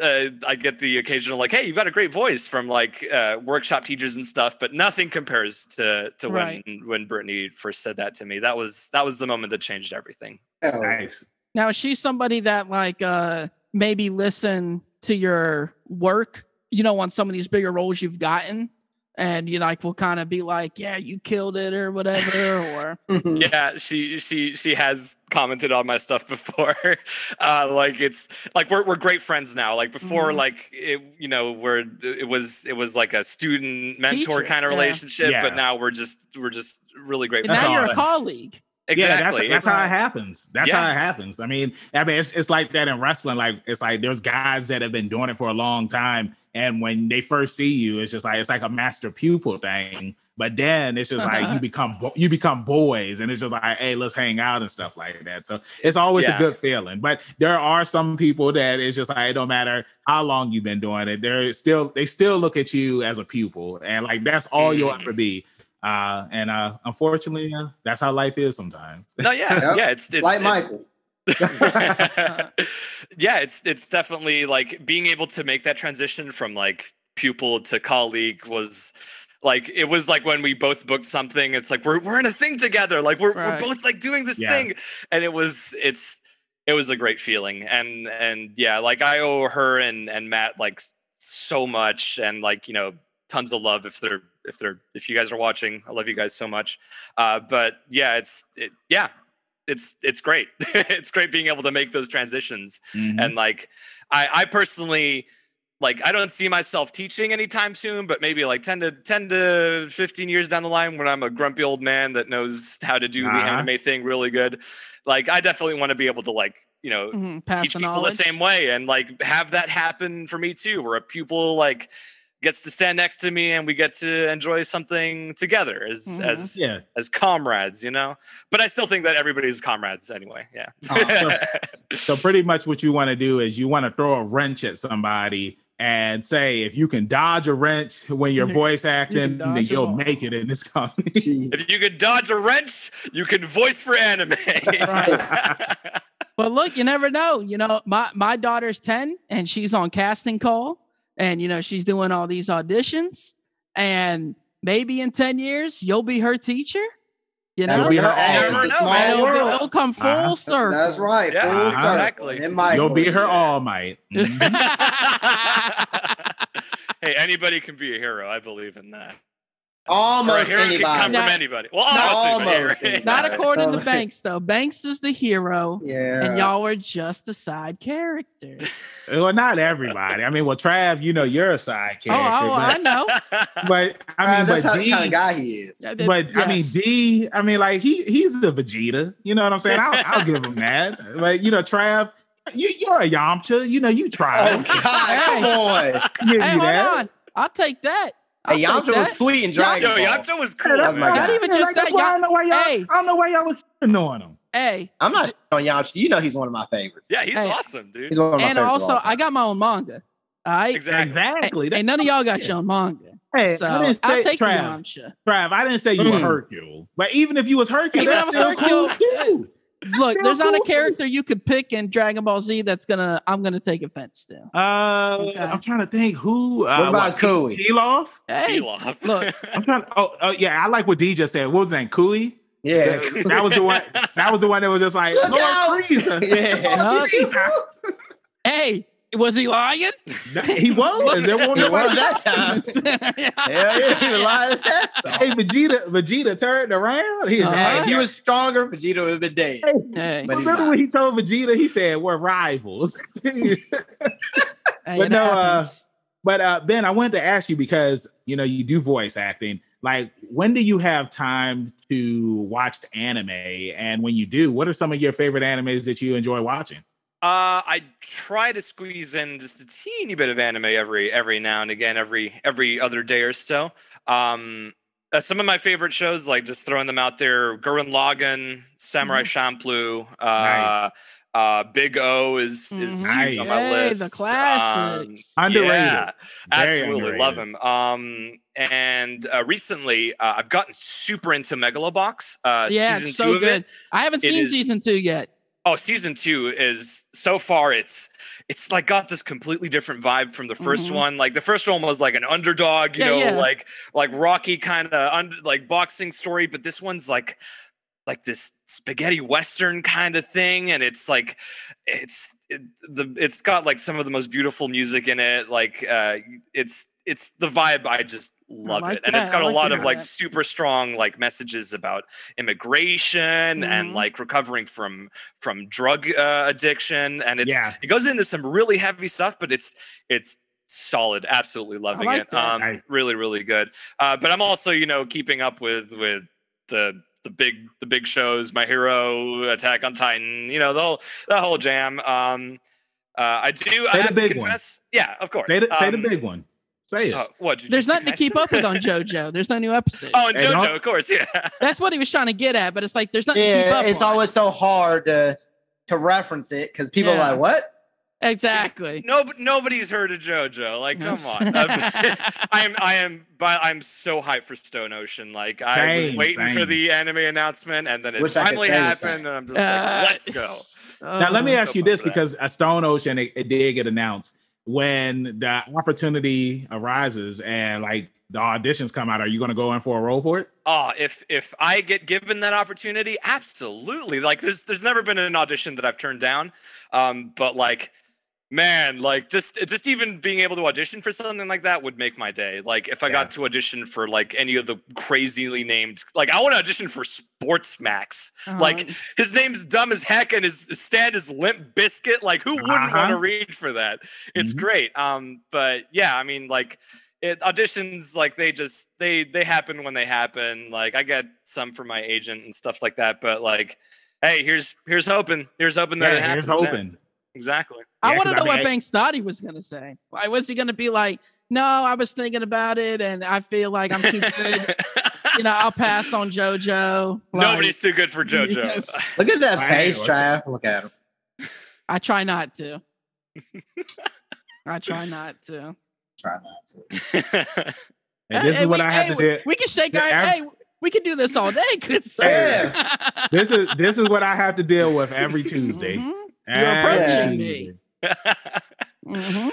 uh, I get the occasional like, "Hey, you've got a great voice" from like uh, workshop teachers and stuff, but nothing compares to to right. when when Brittany first said that to me. That was that was the moment that changed everything. Oh. Nice. Now, is she somebody that like uh, maybe listen to your work, you know, on some of these bigger roles you've gotten? And you like will kind of be like, yeah, you killed it or whatever. Or yeah, she she she has commented on my stuff before. uh, like it's like we're we're great friends now. Like before, mm-hmm. like it, you know, we're it was it was like a student mentor kind of yeah. relationship, yeah. but now we're just we're just really great friends. Now you're a colleague. Exactly. Yeah, that's, that's how it happens. That's yeah. how it happens. I mean, I mean, it's it's like that in wrestling. Like it's like there's guys that have been doing it for a long time, and when they first see you, it's just like it's like a master pupil thing. But then it's just uh-huh. like you become you become boys, and it's just like, hey, let's hang out and stuff like that. So it's always yeah. a good feeling. But there are some people that it's just like it don't matter how long you've been doing it. They're still they still look at you as a pupil, and like that's all mm. you'll ever be. Uh, and uh, unfortunately, uh, that's how life is sometimes. No, yeah, yep. yeah, it's, it's like it's, Michael. yeah, it's it's definitely like being able to make that transition from like pupil to colleague was like it was like when we both booked something. It's like we're we're in a thing together. Like we're right. we're both like doing this yeah. thing, and it was it's it was a great feeling. And and yeah, like I owe her and and Matt like so much, and like you know tons of love if they're. If they're, if you guys are watching, I love you guys so much. Uh, but yeah, it's, it, yeah, it's, it's great. It's great being able to make those transitions. Mm-hmm. And like, I, I personally, like, I don't see myself teaching anytime soon, but maybe like ten to fifteen years down the line when I'm a grumpy old man that knows how to do uh-huh. the anime thing really good. Like, I definitely want to be able to like, you know, mm-hmm. teach the people the same way and like have that happen for me too, where a pupil like, gets to stand next to me and we get to enjoy something together as mm-hmm. as yeah. as comrades, you know? But I still think that everybody's comrades anyway, yeah. Oh, so, so pretty much what you want to do is you want to throw a wrench at somebody and say, if you can dodge a wrench when you're voice acting, you then you'll all. make it in this company. Jeez. If you can dodge a wrench, you can voice for anime. Right. But look, you never know. You know, my, my daughter's ten and she's on casting call. And, you know, she's doing all these auditions. And maybe in ten years, you'll be her teacher. You know? It'll be her all. It'll, it'll come full uh-huh. circle. That's right. Yeah, full uh-huh. circle. Exactly. You'll be her all might. Hey, anybody can be a hero. I believe in that. Almost a hero anybody. Can come not, from anybody. Well, almost, almost anybody. Anybody. Not according so, to Banks, though. Banks is the hero, yeah. and y'all are just a side character. Well, not everybody. I mean, well, Trav, you know, you're a side character. Oh, oh but, I know. But I mean, uh, that's but how D, the kind of guy he is. But yes. I mean, D. I mean, like he he's the Vegeta. You know what I'm saying? I'll, I'll give him that. But you know, Trav. You, you're a Yamcha. You know, you try. Oh, God, come on. Hey, hey hold that. on. I'll take that. Hey, Yamcha was sweet in Dragon Ball. Yo, Yamcha was cool. That's my guy. Even just that. I don't know why y'all. Hey. I don't know why y'all was shitting on him. Hey, I'm not shitting on Yamcha. You know he's one of my favorites. Yeah, he's hey. awesome, dude. He's one of my and favorites also, I got my own manga. All right. Exactly. Exactly. Hey, hey, none of y'all got yeah. your own manga. Hey, so I didn't say, I'll take Trav, Yamcha. Trav, I didn't say you mm. were Hercule, but even if you was Hercule, even that's still Hercule, cool too. Look, there's not a character you could pick in Dragon Ball Z that's gonna I'm gonna take offense to. Uh, okay. I'm trying to think who. Uh, what about Kui? Pilaf? Hey, Pilaf. Look, I'm trying. To, oh, oh, yeah, I like what D just said. What was that, Kui? Yeah, that, that was the one. That was the one that was just like Look Lord out. Frieza. Yeah. Uh, hey. Was he lying? No, he was. There was that time. Yeah, yeah, he was lying. Hey, Vegeta, Vegeta turned around. He was uh-huh. If he was stronger, Vegeta would have been dead. Hey, hey. But remember when he told Vegeta, he said, we're rivals. Hey, but no, uh, but uh, Ben, I wanted to ask you because, you know, you do voice acting. Like, when do you have time to watch anime? And when you do, what are some of your favorite animes that you enjoy watching? Uh, I try to squeeze in just a teeny bit of anime every every now and again, every every other day or so. Um, uh, some of my favorite shows, like just throwing them out there, Gurren Lagann, Samurai mm-hmm. Champloo, uh, nice. uh, Big O is is nice. on my Yay, list. The classic, um, underrated, yeah, absolutely underrated. Love him. Um, and uh, recently, uh, I've gotten super into Megalobox. Uh, yeah, season so two of good. It. I haven't it seen is, season two yet. Oh, season two is so far. It's it's like got this completely different vibe from the first mm-hmm. one. Like the first one was like an underdog, you yeah, know, yeah. like like Rocky kind of under like boxing story. But this one's like like this spaghetti western kind of thing, and it's like it's it, the it's got like some of the most beautiful music in it. Like uh, it's it's the vibe I just. Love like it. That. And it's got I a like lot that. of like super strong like messages about immigration mm-hmm. and like recovering from from drug uh, addiction. And it's yeah. it goes into some really heavy stuff, but it's it's solid. Absolutely loving like it. That. Um nice. really, really good. Uh but I'm also, you know, keeping up with with the the big the big shows, My Hero, Attack on Titan, you know, the whole the whole jam. Um uh I do say I have to confess. One. Yeah, of course. Say the, um, say the big one. Say it. Uh, what, There's nothing to keep up with on JoJo. There's no new episode. Oh, and JoJo, and all, of course, yeah. That's what he was trying to get at, but it's like there's nothing yeah, to keep up with. It's on. always so hard to to reference it because people yeah. are like, what? Exactly. No, nobody's heard of JoJo. Like, come on. I am, I am, but I'm so hyped for Stone Ocean. Like, I same, was waiting same. for the anime announcement, and then it Wish finally happened, and I'm just uh, like, let's go. Uh, now, let me ask you this because a Stone Ocean it, it did get announced. When the opportunity arises and like the auditions come out, are you going to go in for a role for it? Oh, if if I get given that opportunity, absolutely. Like there's there's never been an audition that I've turned down. Um, but like, man, like just just even being able to audition for something like that would make my day. Like if I yeah. got to audition for like any of the crazily named, like I want to audition for Sports Max. Uh-huh. Like his name's dumb as heck and his, his stand is Limp Bizkit. Like who wouldn't uh-huh. want to read for that? It's mm-hmm. great. Um, but yeah, I mean, like it, auditions, like they just they they happen when they happen. Like I get some from my agent and stuff like that. But like, hey, here's here's hoping. Here's hoping that yeah, it happens. Here's hoping. Then. Exactly. I yeah, want to know I mean, what I... Banks thought he was going to say. Why was he going to be like, no, I was thinking about it and I feel like I'm too good. You know, I'll pass on JoJo. Like, nobody's too good for JoJo. Yes. Look at that face, Trav. Look at him. I try not to. I try not to. Try not to. Hey, this hey, is what we, I have hey, to do. We can shake our head. Hey, we can do this all day. Good sir. Yeah. This is this is what I have to deal with every Tuesday. Mm-hmm. You're approaching me. mm-hmm.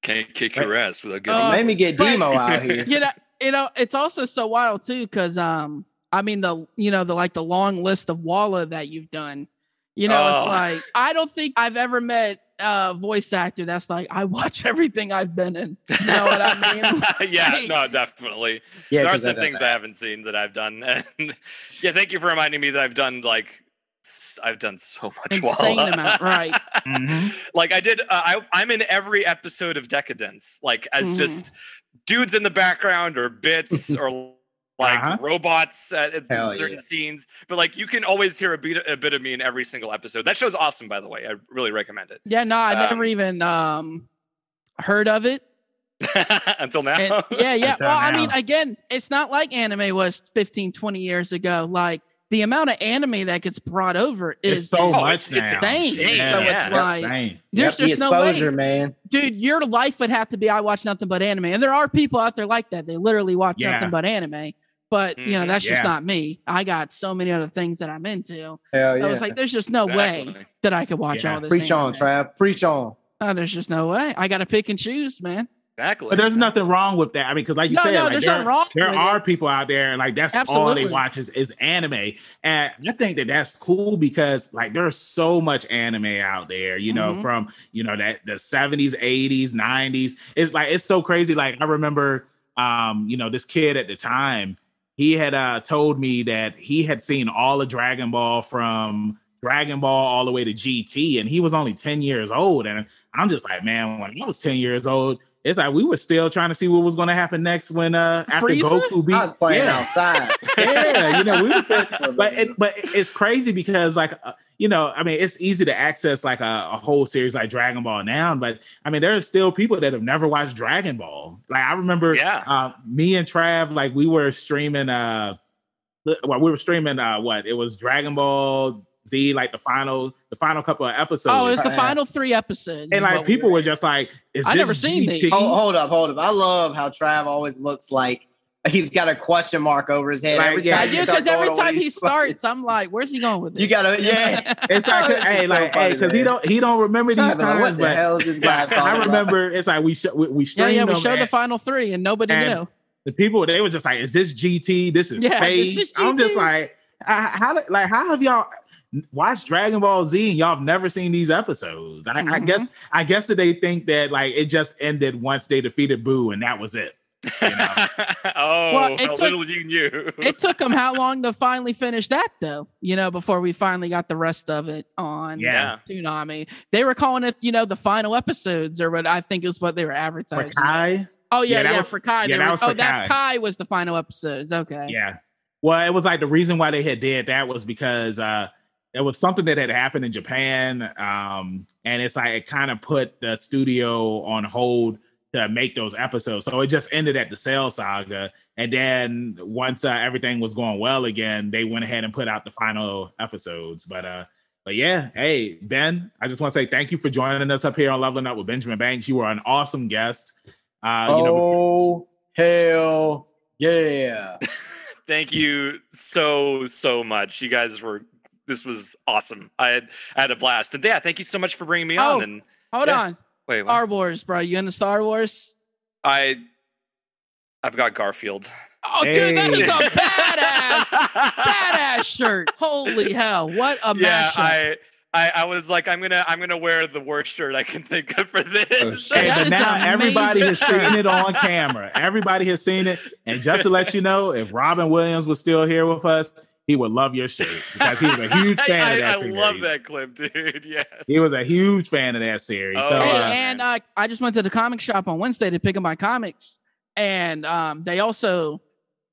Can't kick your ass without getting. Uh, let me get Demo out here. You know, you know, it's also so wild too, because um, I mean the you know the like the long list of Walla that you've done. You know, oh. it's like I don't think I've ever met a voice actor that's like I watch everything I've been in. You know what I mean? Like, yeah, no, definitely. Yeah, there are some things that. I haven't seen that I've done. And yeah, thank you for reminding me that I've done like. I've done so much insane Walla. Amount, right? mm-hmm. Like I did, uh, I, I'm in every episode of Decadence, like as mm-hmm. just dudes in the background or bits or like uh-huh. robots at, at certain yeah. scenes. But like you can always hear a bit, a bit of me in every single episode. That show's awesome, by the way. I really recommend it. Yeah, no, I um, never even um, heard of it. Until now? And, yeah, yeah. Until well, now. I mean, again, it's not like anime was fifteen, twenty years ago. Like, the amount of anime that gets brought over is so much now. It's insane. Yeah, so it's yeah. like Dang. there's yep, just the exposure, no way, man. Dude, your life would have to be I watch nothing but anime, and there are people out there like that. They literally watch yeah. nothing but anime. But, you know, that's yeah. just not me. I got so many other things that I'm into. Hell yeah. I was like, there's just no exactly. way that I could watch yeah. all this. Preach anime. on, Trav. Preach on. Oh, there's just no way. I got to pick and choose, man. Exactly. But there's nothing wrong with that. I mean, because like you no, said, no, like, there, wrong there are it. people out there, and like that's Absolutely. all they watch is, is anime. And I think that that's cool because like there's so much anime out there, you mm-hmm. know, from, you know, that the seventies, eighties, nineties. It's like, it's so crazy. Like I remember, um, you know, this kid at the time, he had uh, told me that he had seen all of Dragon Ball from Dragon Ball all the way to G T, and he was only ten years old. And I'm just like, man, when I was ten years old, it's like we were still trying to see what was going to happen next when uh, after Freeza? Goku beat. I was playing yeah. outside. yeah, you know, we were saying, but it, but it's crazy because like uh, you know, I mean, it's easy to access like a, a whole series like Dragon Ball now, but I mean, there are still people that have never watched Dragon Ball. Like I remember, yeah. uh, me and Trav, like we were streaming. Uh, well, we were streaming. Uh, what it was Dragon Ball Z, like the final, the final couple of episodes. Oh, it's the final three episodes. And like people were just like, "Is this G T?" I never seen these. Oh, hold up, hold up. I love how Trav always looks like he's got a question mark over his head. Right, every yeah. time I do, because every time he starts, questions. I'm like, "Where's he going with this?" You gotta, yeah. It's like, oh, hey, like, so hey, because he don't, he don't remember these times. What the hell is this guy talking about? I remember it's like we sh- we, we streamed yeah, yeah, we them showed the final three, and nobody and knew. The people they were just like, "Is this G T? This is yeah, fake." Is this I'm just like, I, how like how have y'all watched Dragon Ball Z and y'all have never seen these episodes? I, mm-hmm. I guess, I guess that they think that like it just ended once they defeated Boo and that was it. You know? oh, well, how took, little you knew. It took them how long to finally finish that, though? You know, before we finally got the rest of it on yeah. you know, Toonami. They were calling it, you know, the final episodes, or what I think is what they were advertising. For Kai? Oh, yeah, yeah, yeah was, for Kai. Yeah, that were, was for oh, Kai. that Kai was the final episodes. Okay. Yeah. Well, it was like the reason why they had did that was because uh, there was something that had happened in Japan, um, and it's like it kind of put the studio on hold to make those episodes. So it just ended at the Cell Saga. And then once uh, everything was going well again, they went ahead and put out the final episodes. But uh, but yeah, hey, Ben, I just want to say thank you for joining us up here on Leveling Up with Benjamin Banks. You were an awesome guest. Uh, oh, you know, hell yeah. Thank you so, so much. You guys were, this was awesome. I had, I had a blast. And yeah, thank you so much for bringing me oh, on. And hold yeah. on. Wait, what? Star Wars, bro. You into Star Wars? I, I've got Garfield. Oh, hey. Dude, that is a badass, badass shirt. Holy hell! What a yeah, mashup. I, I, I was like, I'm gonna, I'm gonna wear the worst shirt I can think of for this. Oh, hey, but now everybody has seen it on camera. Everybody has seen it, and just to let you know, if Robin Williams was still here with us, he would love your shirt because he was a huge fan I, of that I series. I love that clip, dude. Yes. He was a huge fan of that series. Oh, so, hey, uh, and uh, I just went to the comic shop on Wednesday to pick up my comics. And um, they also,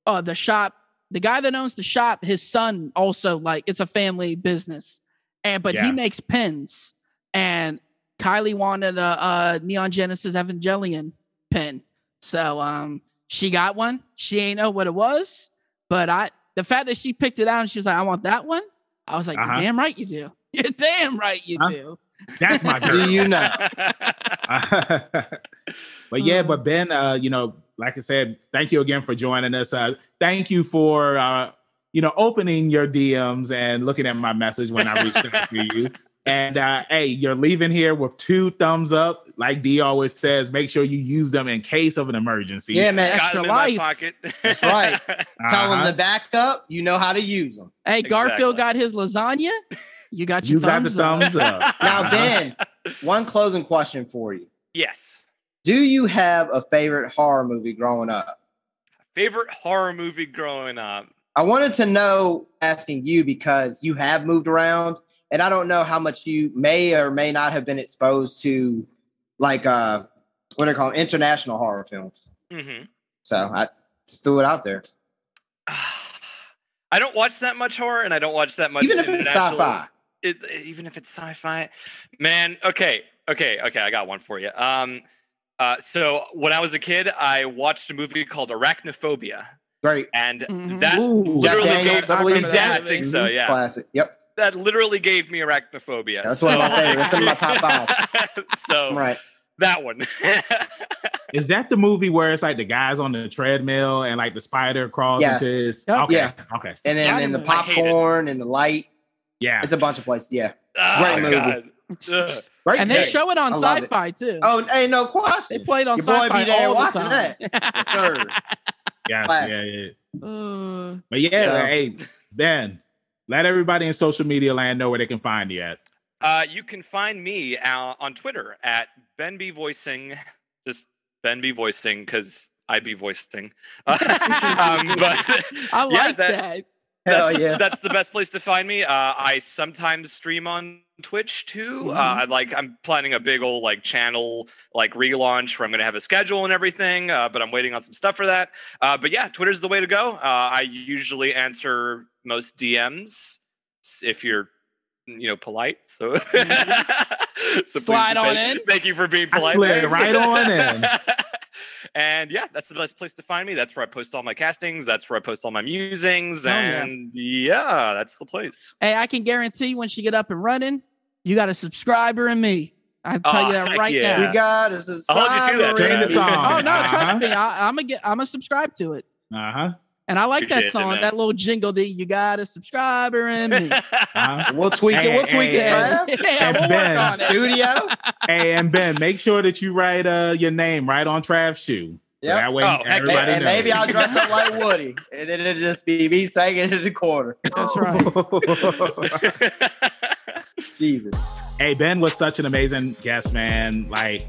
uh, the shop, the guy that owns the shop, his son also, like, it's a family business. And But yeah. he makes pens. And Kylie wanted a, a Neon Genesis Evangelion pen. So um, she got one. She ain't know what it was. But I... The fact that she picked it out and she was like, I want that one. I was like, uh-huh. You're damn right you do. You're damn right you uh-huh. do. That's my girl. Do you know? But yeah, but Ben, uh, you know, like I said, thank you again for joining us. Uh, thank you for, uh, you know, opening your D Ms and looking at my message when I reached out to you. And uh, hey, you're leaving here with two thumbs up. Like D always says, make sure you use them in case of an emergency. Yeah, man, got extra life. In my pocket. That's right. Uh-huh. Tell them to back up. You know how to use them. Hey, exactly. Garfield got his lasagna. You got your you thumbs, got the thumbs up. up. Now, uh-huh. Ben, one closing question for you. Yes. Do you have a favorite horror movie growing up? Favorite horror movie growing up? I wanted to know, asking you, because you have moved around. And I don't know how much you may or may not have been exposed to, like, uh, what are they called? International horror films. Mm-hmm. So I just threw it out there. I don't watch that much horror, and I don't watch that much. Even if it's sci-fi. It, even if it's sci-fi. Man, okay, okay, okay, I got one for you. Um, uh, so when I was a kid, I watched a movie called Arachnophobia. Right. And mm-hmm. that Ooh, literally Daniels, gave, I believe that. That I think so, yeah. Classic, yep. That literally gave me arachnophobia. That's so, one of my favorites. That's in my top five. So right. That one. Is that the movie where it's like the guy's on the treadmill and like the spider crawls yes. into his... Yep. Okay, yeah. okay. And then and the popcorn and the light. Yeah. It's a bunch of places, yeah. Oh, great movie. God. Right and day. They show it on Sci-Fi it. too. Oh, hey, no question. They played on Your Sci-Fi boy be there all watching the time. That. Yes, sir. Yes, yeah, yeah. Uh, but yeah, yeah. Like, hey, Ben, let everybody in social media land know where they can find you at. Uh, you can find me uh, on Twitter at Ben B Voicing. Just Ben B Voicing because I be voicing. Uh, um, but I like yeah, that. that. That's, yeah. that's the best place to find me. Uh, I sometimes stream on Twitch too. Mm-hmm. Uh, like I'm planning a big old like channel like relaunch where I'm gonna have a schedule and everything. Uh, but I'm waiting on some stuff for that. Uh, but yeah, Twitter's the way to go. Uh, I usually answer most D Ms if you're, you know, polite. So, mm-hmm. so slide on in. Thank you for being polite. I slid right on in. And yeah, that's the best place to find me. That's where I post all my castings. That's where I post all my musings. Oh, and yeah. yeah, that's the place. Hey, I can guarantee once you get up and running, you got a subscriber in me. I tell oh, you that right yeah. now. You got a subscriber. I'll hold you to that. The song. Oh no, uh-huh. trust me. I, I'm gonna get. I'm gonna subscribe to it. Uh huh. And I like Appreciate that song. It, that little jingle. D. You got a subscriber in me. Uh-huh. We'll tweak hey, it. We'll hey, tweak hey, it. Hey, and we'll Ben, work on it. Studio. Hey, and Ben, make sure that you write uh, your name right on Trav's shoe. Yeah. So that way, oh, everybody and, knows. And maybe I'll dress up like Woody, and then it'll just be me singing in the corner. That's right. Jesus. Hey, Ben was such an amazing guest, man. Like,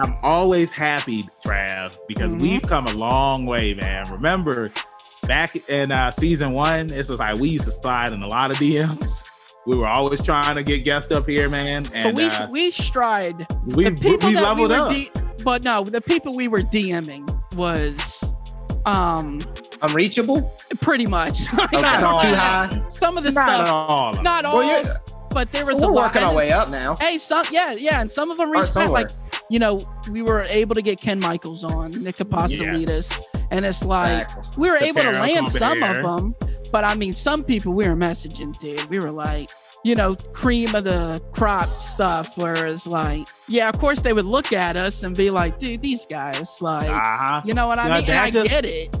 I'm always happy, Trav, because mm-hmm. we've come a long way, man. Remember, back in uh, season one, it's just like we used to slide in a lot of D Ms. We were always trying to get guests up here, man. And but we uh, we stride. We, the people we, we leveled we up. D- but no, the people we were DMing was... um. Unreachable? Pretty much. Like, okay. Not all. Too high? Some of the not stuff. All. Not all. Not all. But there was well, a we're lot. We're working our way up now. Hey, some, yeah, yeah. And some of them reached out, like, you know, we were able to get Ken Michaels on, Nick Apostolides, yeah. and it's like, exactly. we were the able to land some air. of them, but I mean, some people we were messaging, dude. We were like, you know, cream of the crop stuff, where it's like, yeah, of course they would look at us and be like, dude, these guys, like, uh-huh. you know what I no, mean? And I just, get it.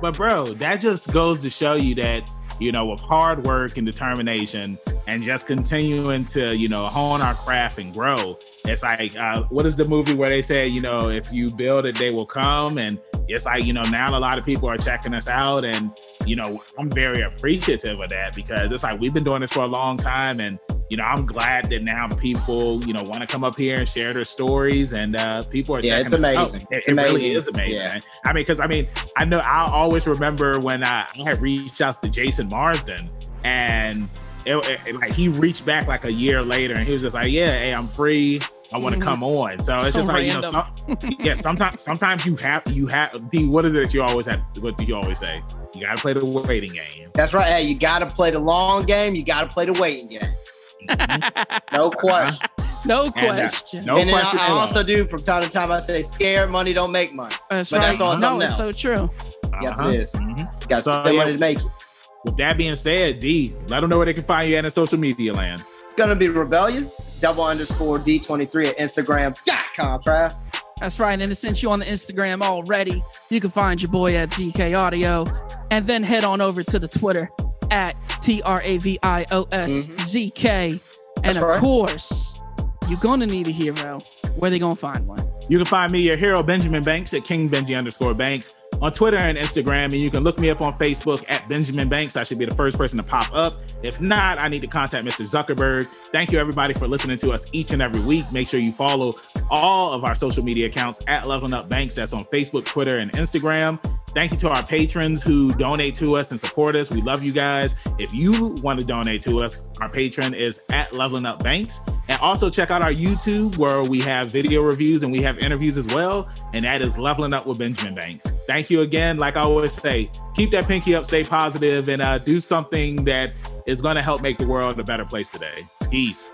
But bro, that just goes to show you that, you know, with hard work and determination and just continuing to, you know, hone our craft and grow. It's like, uh, what is the movie where they say, you know, if you build it, they will come. And it's like, you know, now a lot of people are checking us out. And, you know, I'm very appreciative of that because it's like, we've been doing this for a long time. And, you know, I'm glad that now people, you know, want to come up here and share their stories and uh, people are yeah, checking it's us amazing. out. It, it's it amazing. really is amazing. Yeah. I mean, because I mean, I know I'll always remember when I, I had reached out to Jason Marsden and it, it, it, like he reached back like a year later and he was just like, yeah, hey, I'm free. I want to mm-hmm. come on. So it's so just like, random. you know, some, yeah, sometimes sometimes you have, you have, D, what is it that you always have, what do you always say? You got to play the waiting game. That's right. Hey, you got to play the long game. You got to play the waiting game. Mm-hmm. No question. No question. And, uh, no and then question I, I also do from time to time, I say, scare money, don't make money. That's but right. that's all no, it's so true. Yes, uh-huh. it is. Mm-hmm. Got so, yeah, money to make it. With that being said, D, let them know where they can find you at in social media land. It's going to be Rebellious, double underscore D twenty-three at Instagram dot com, Trav. That's right. And since you're on the Instagram already, you can find your boy at Z K Audio and then head on over to the Twitter at T R A V I O S Z K. Mm-hmm. And of right. course, you're going to need a hero. Where they going to find one? You can find me, your hero, Benjamin Banks, at King Benji underscore Banks on Twitter and Instagram. And you can look me up on Facebook at Benjamin Banks. I should be the first person to pop up. If not, I need to contact Mister Zuckerberg. Thank you, everybody, for listening to us each and every week. Make sure you follow all of our social media accounts at Leveling Up Banks. That's on Facebook, Twitter, and Instagram. Thank you to our patrons who donate to us and support us. We love you guys. If you want to donate to us, our patron is at Leveling Up Banks. And also check out our YouTube where we have video reviews and we have interviews as well. And that is Leveling Up with Benjamin Banks. Thank you again. Like I always say, keep that pinky up, stay positive, and uh, do something that is going to help make the world a better place today. Peace.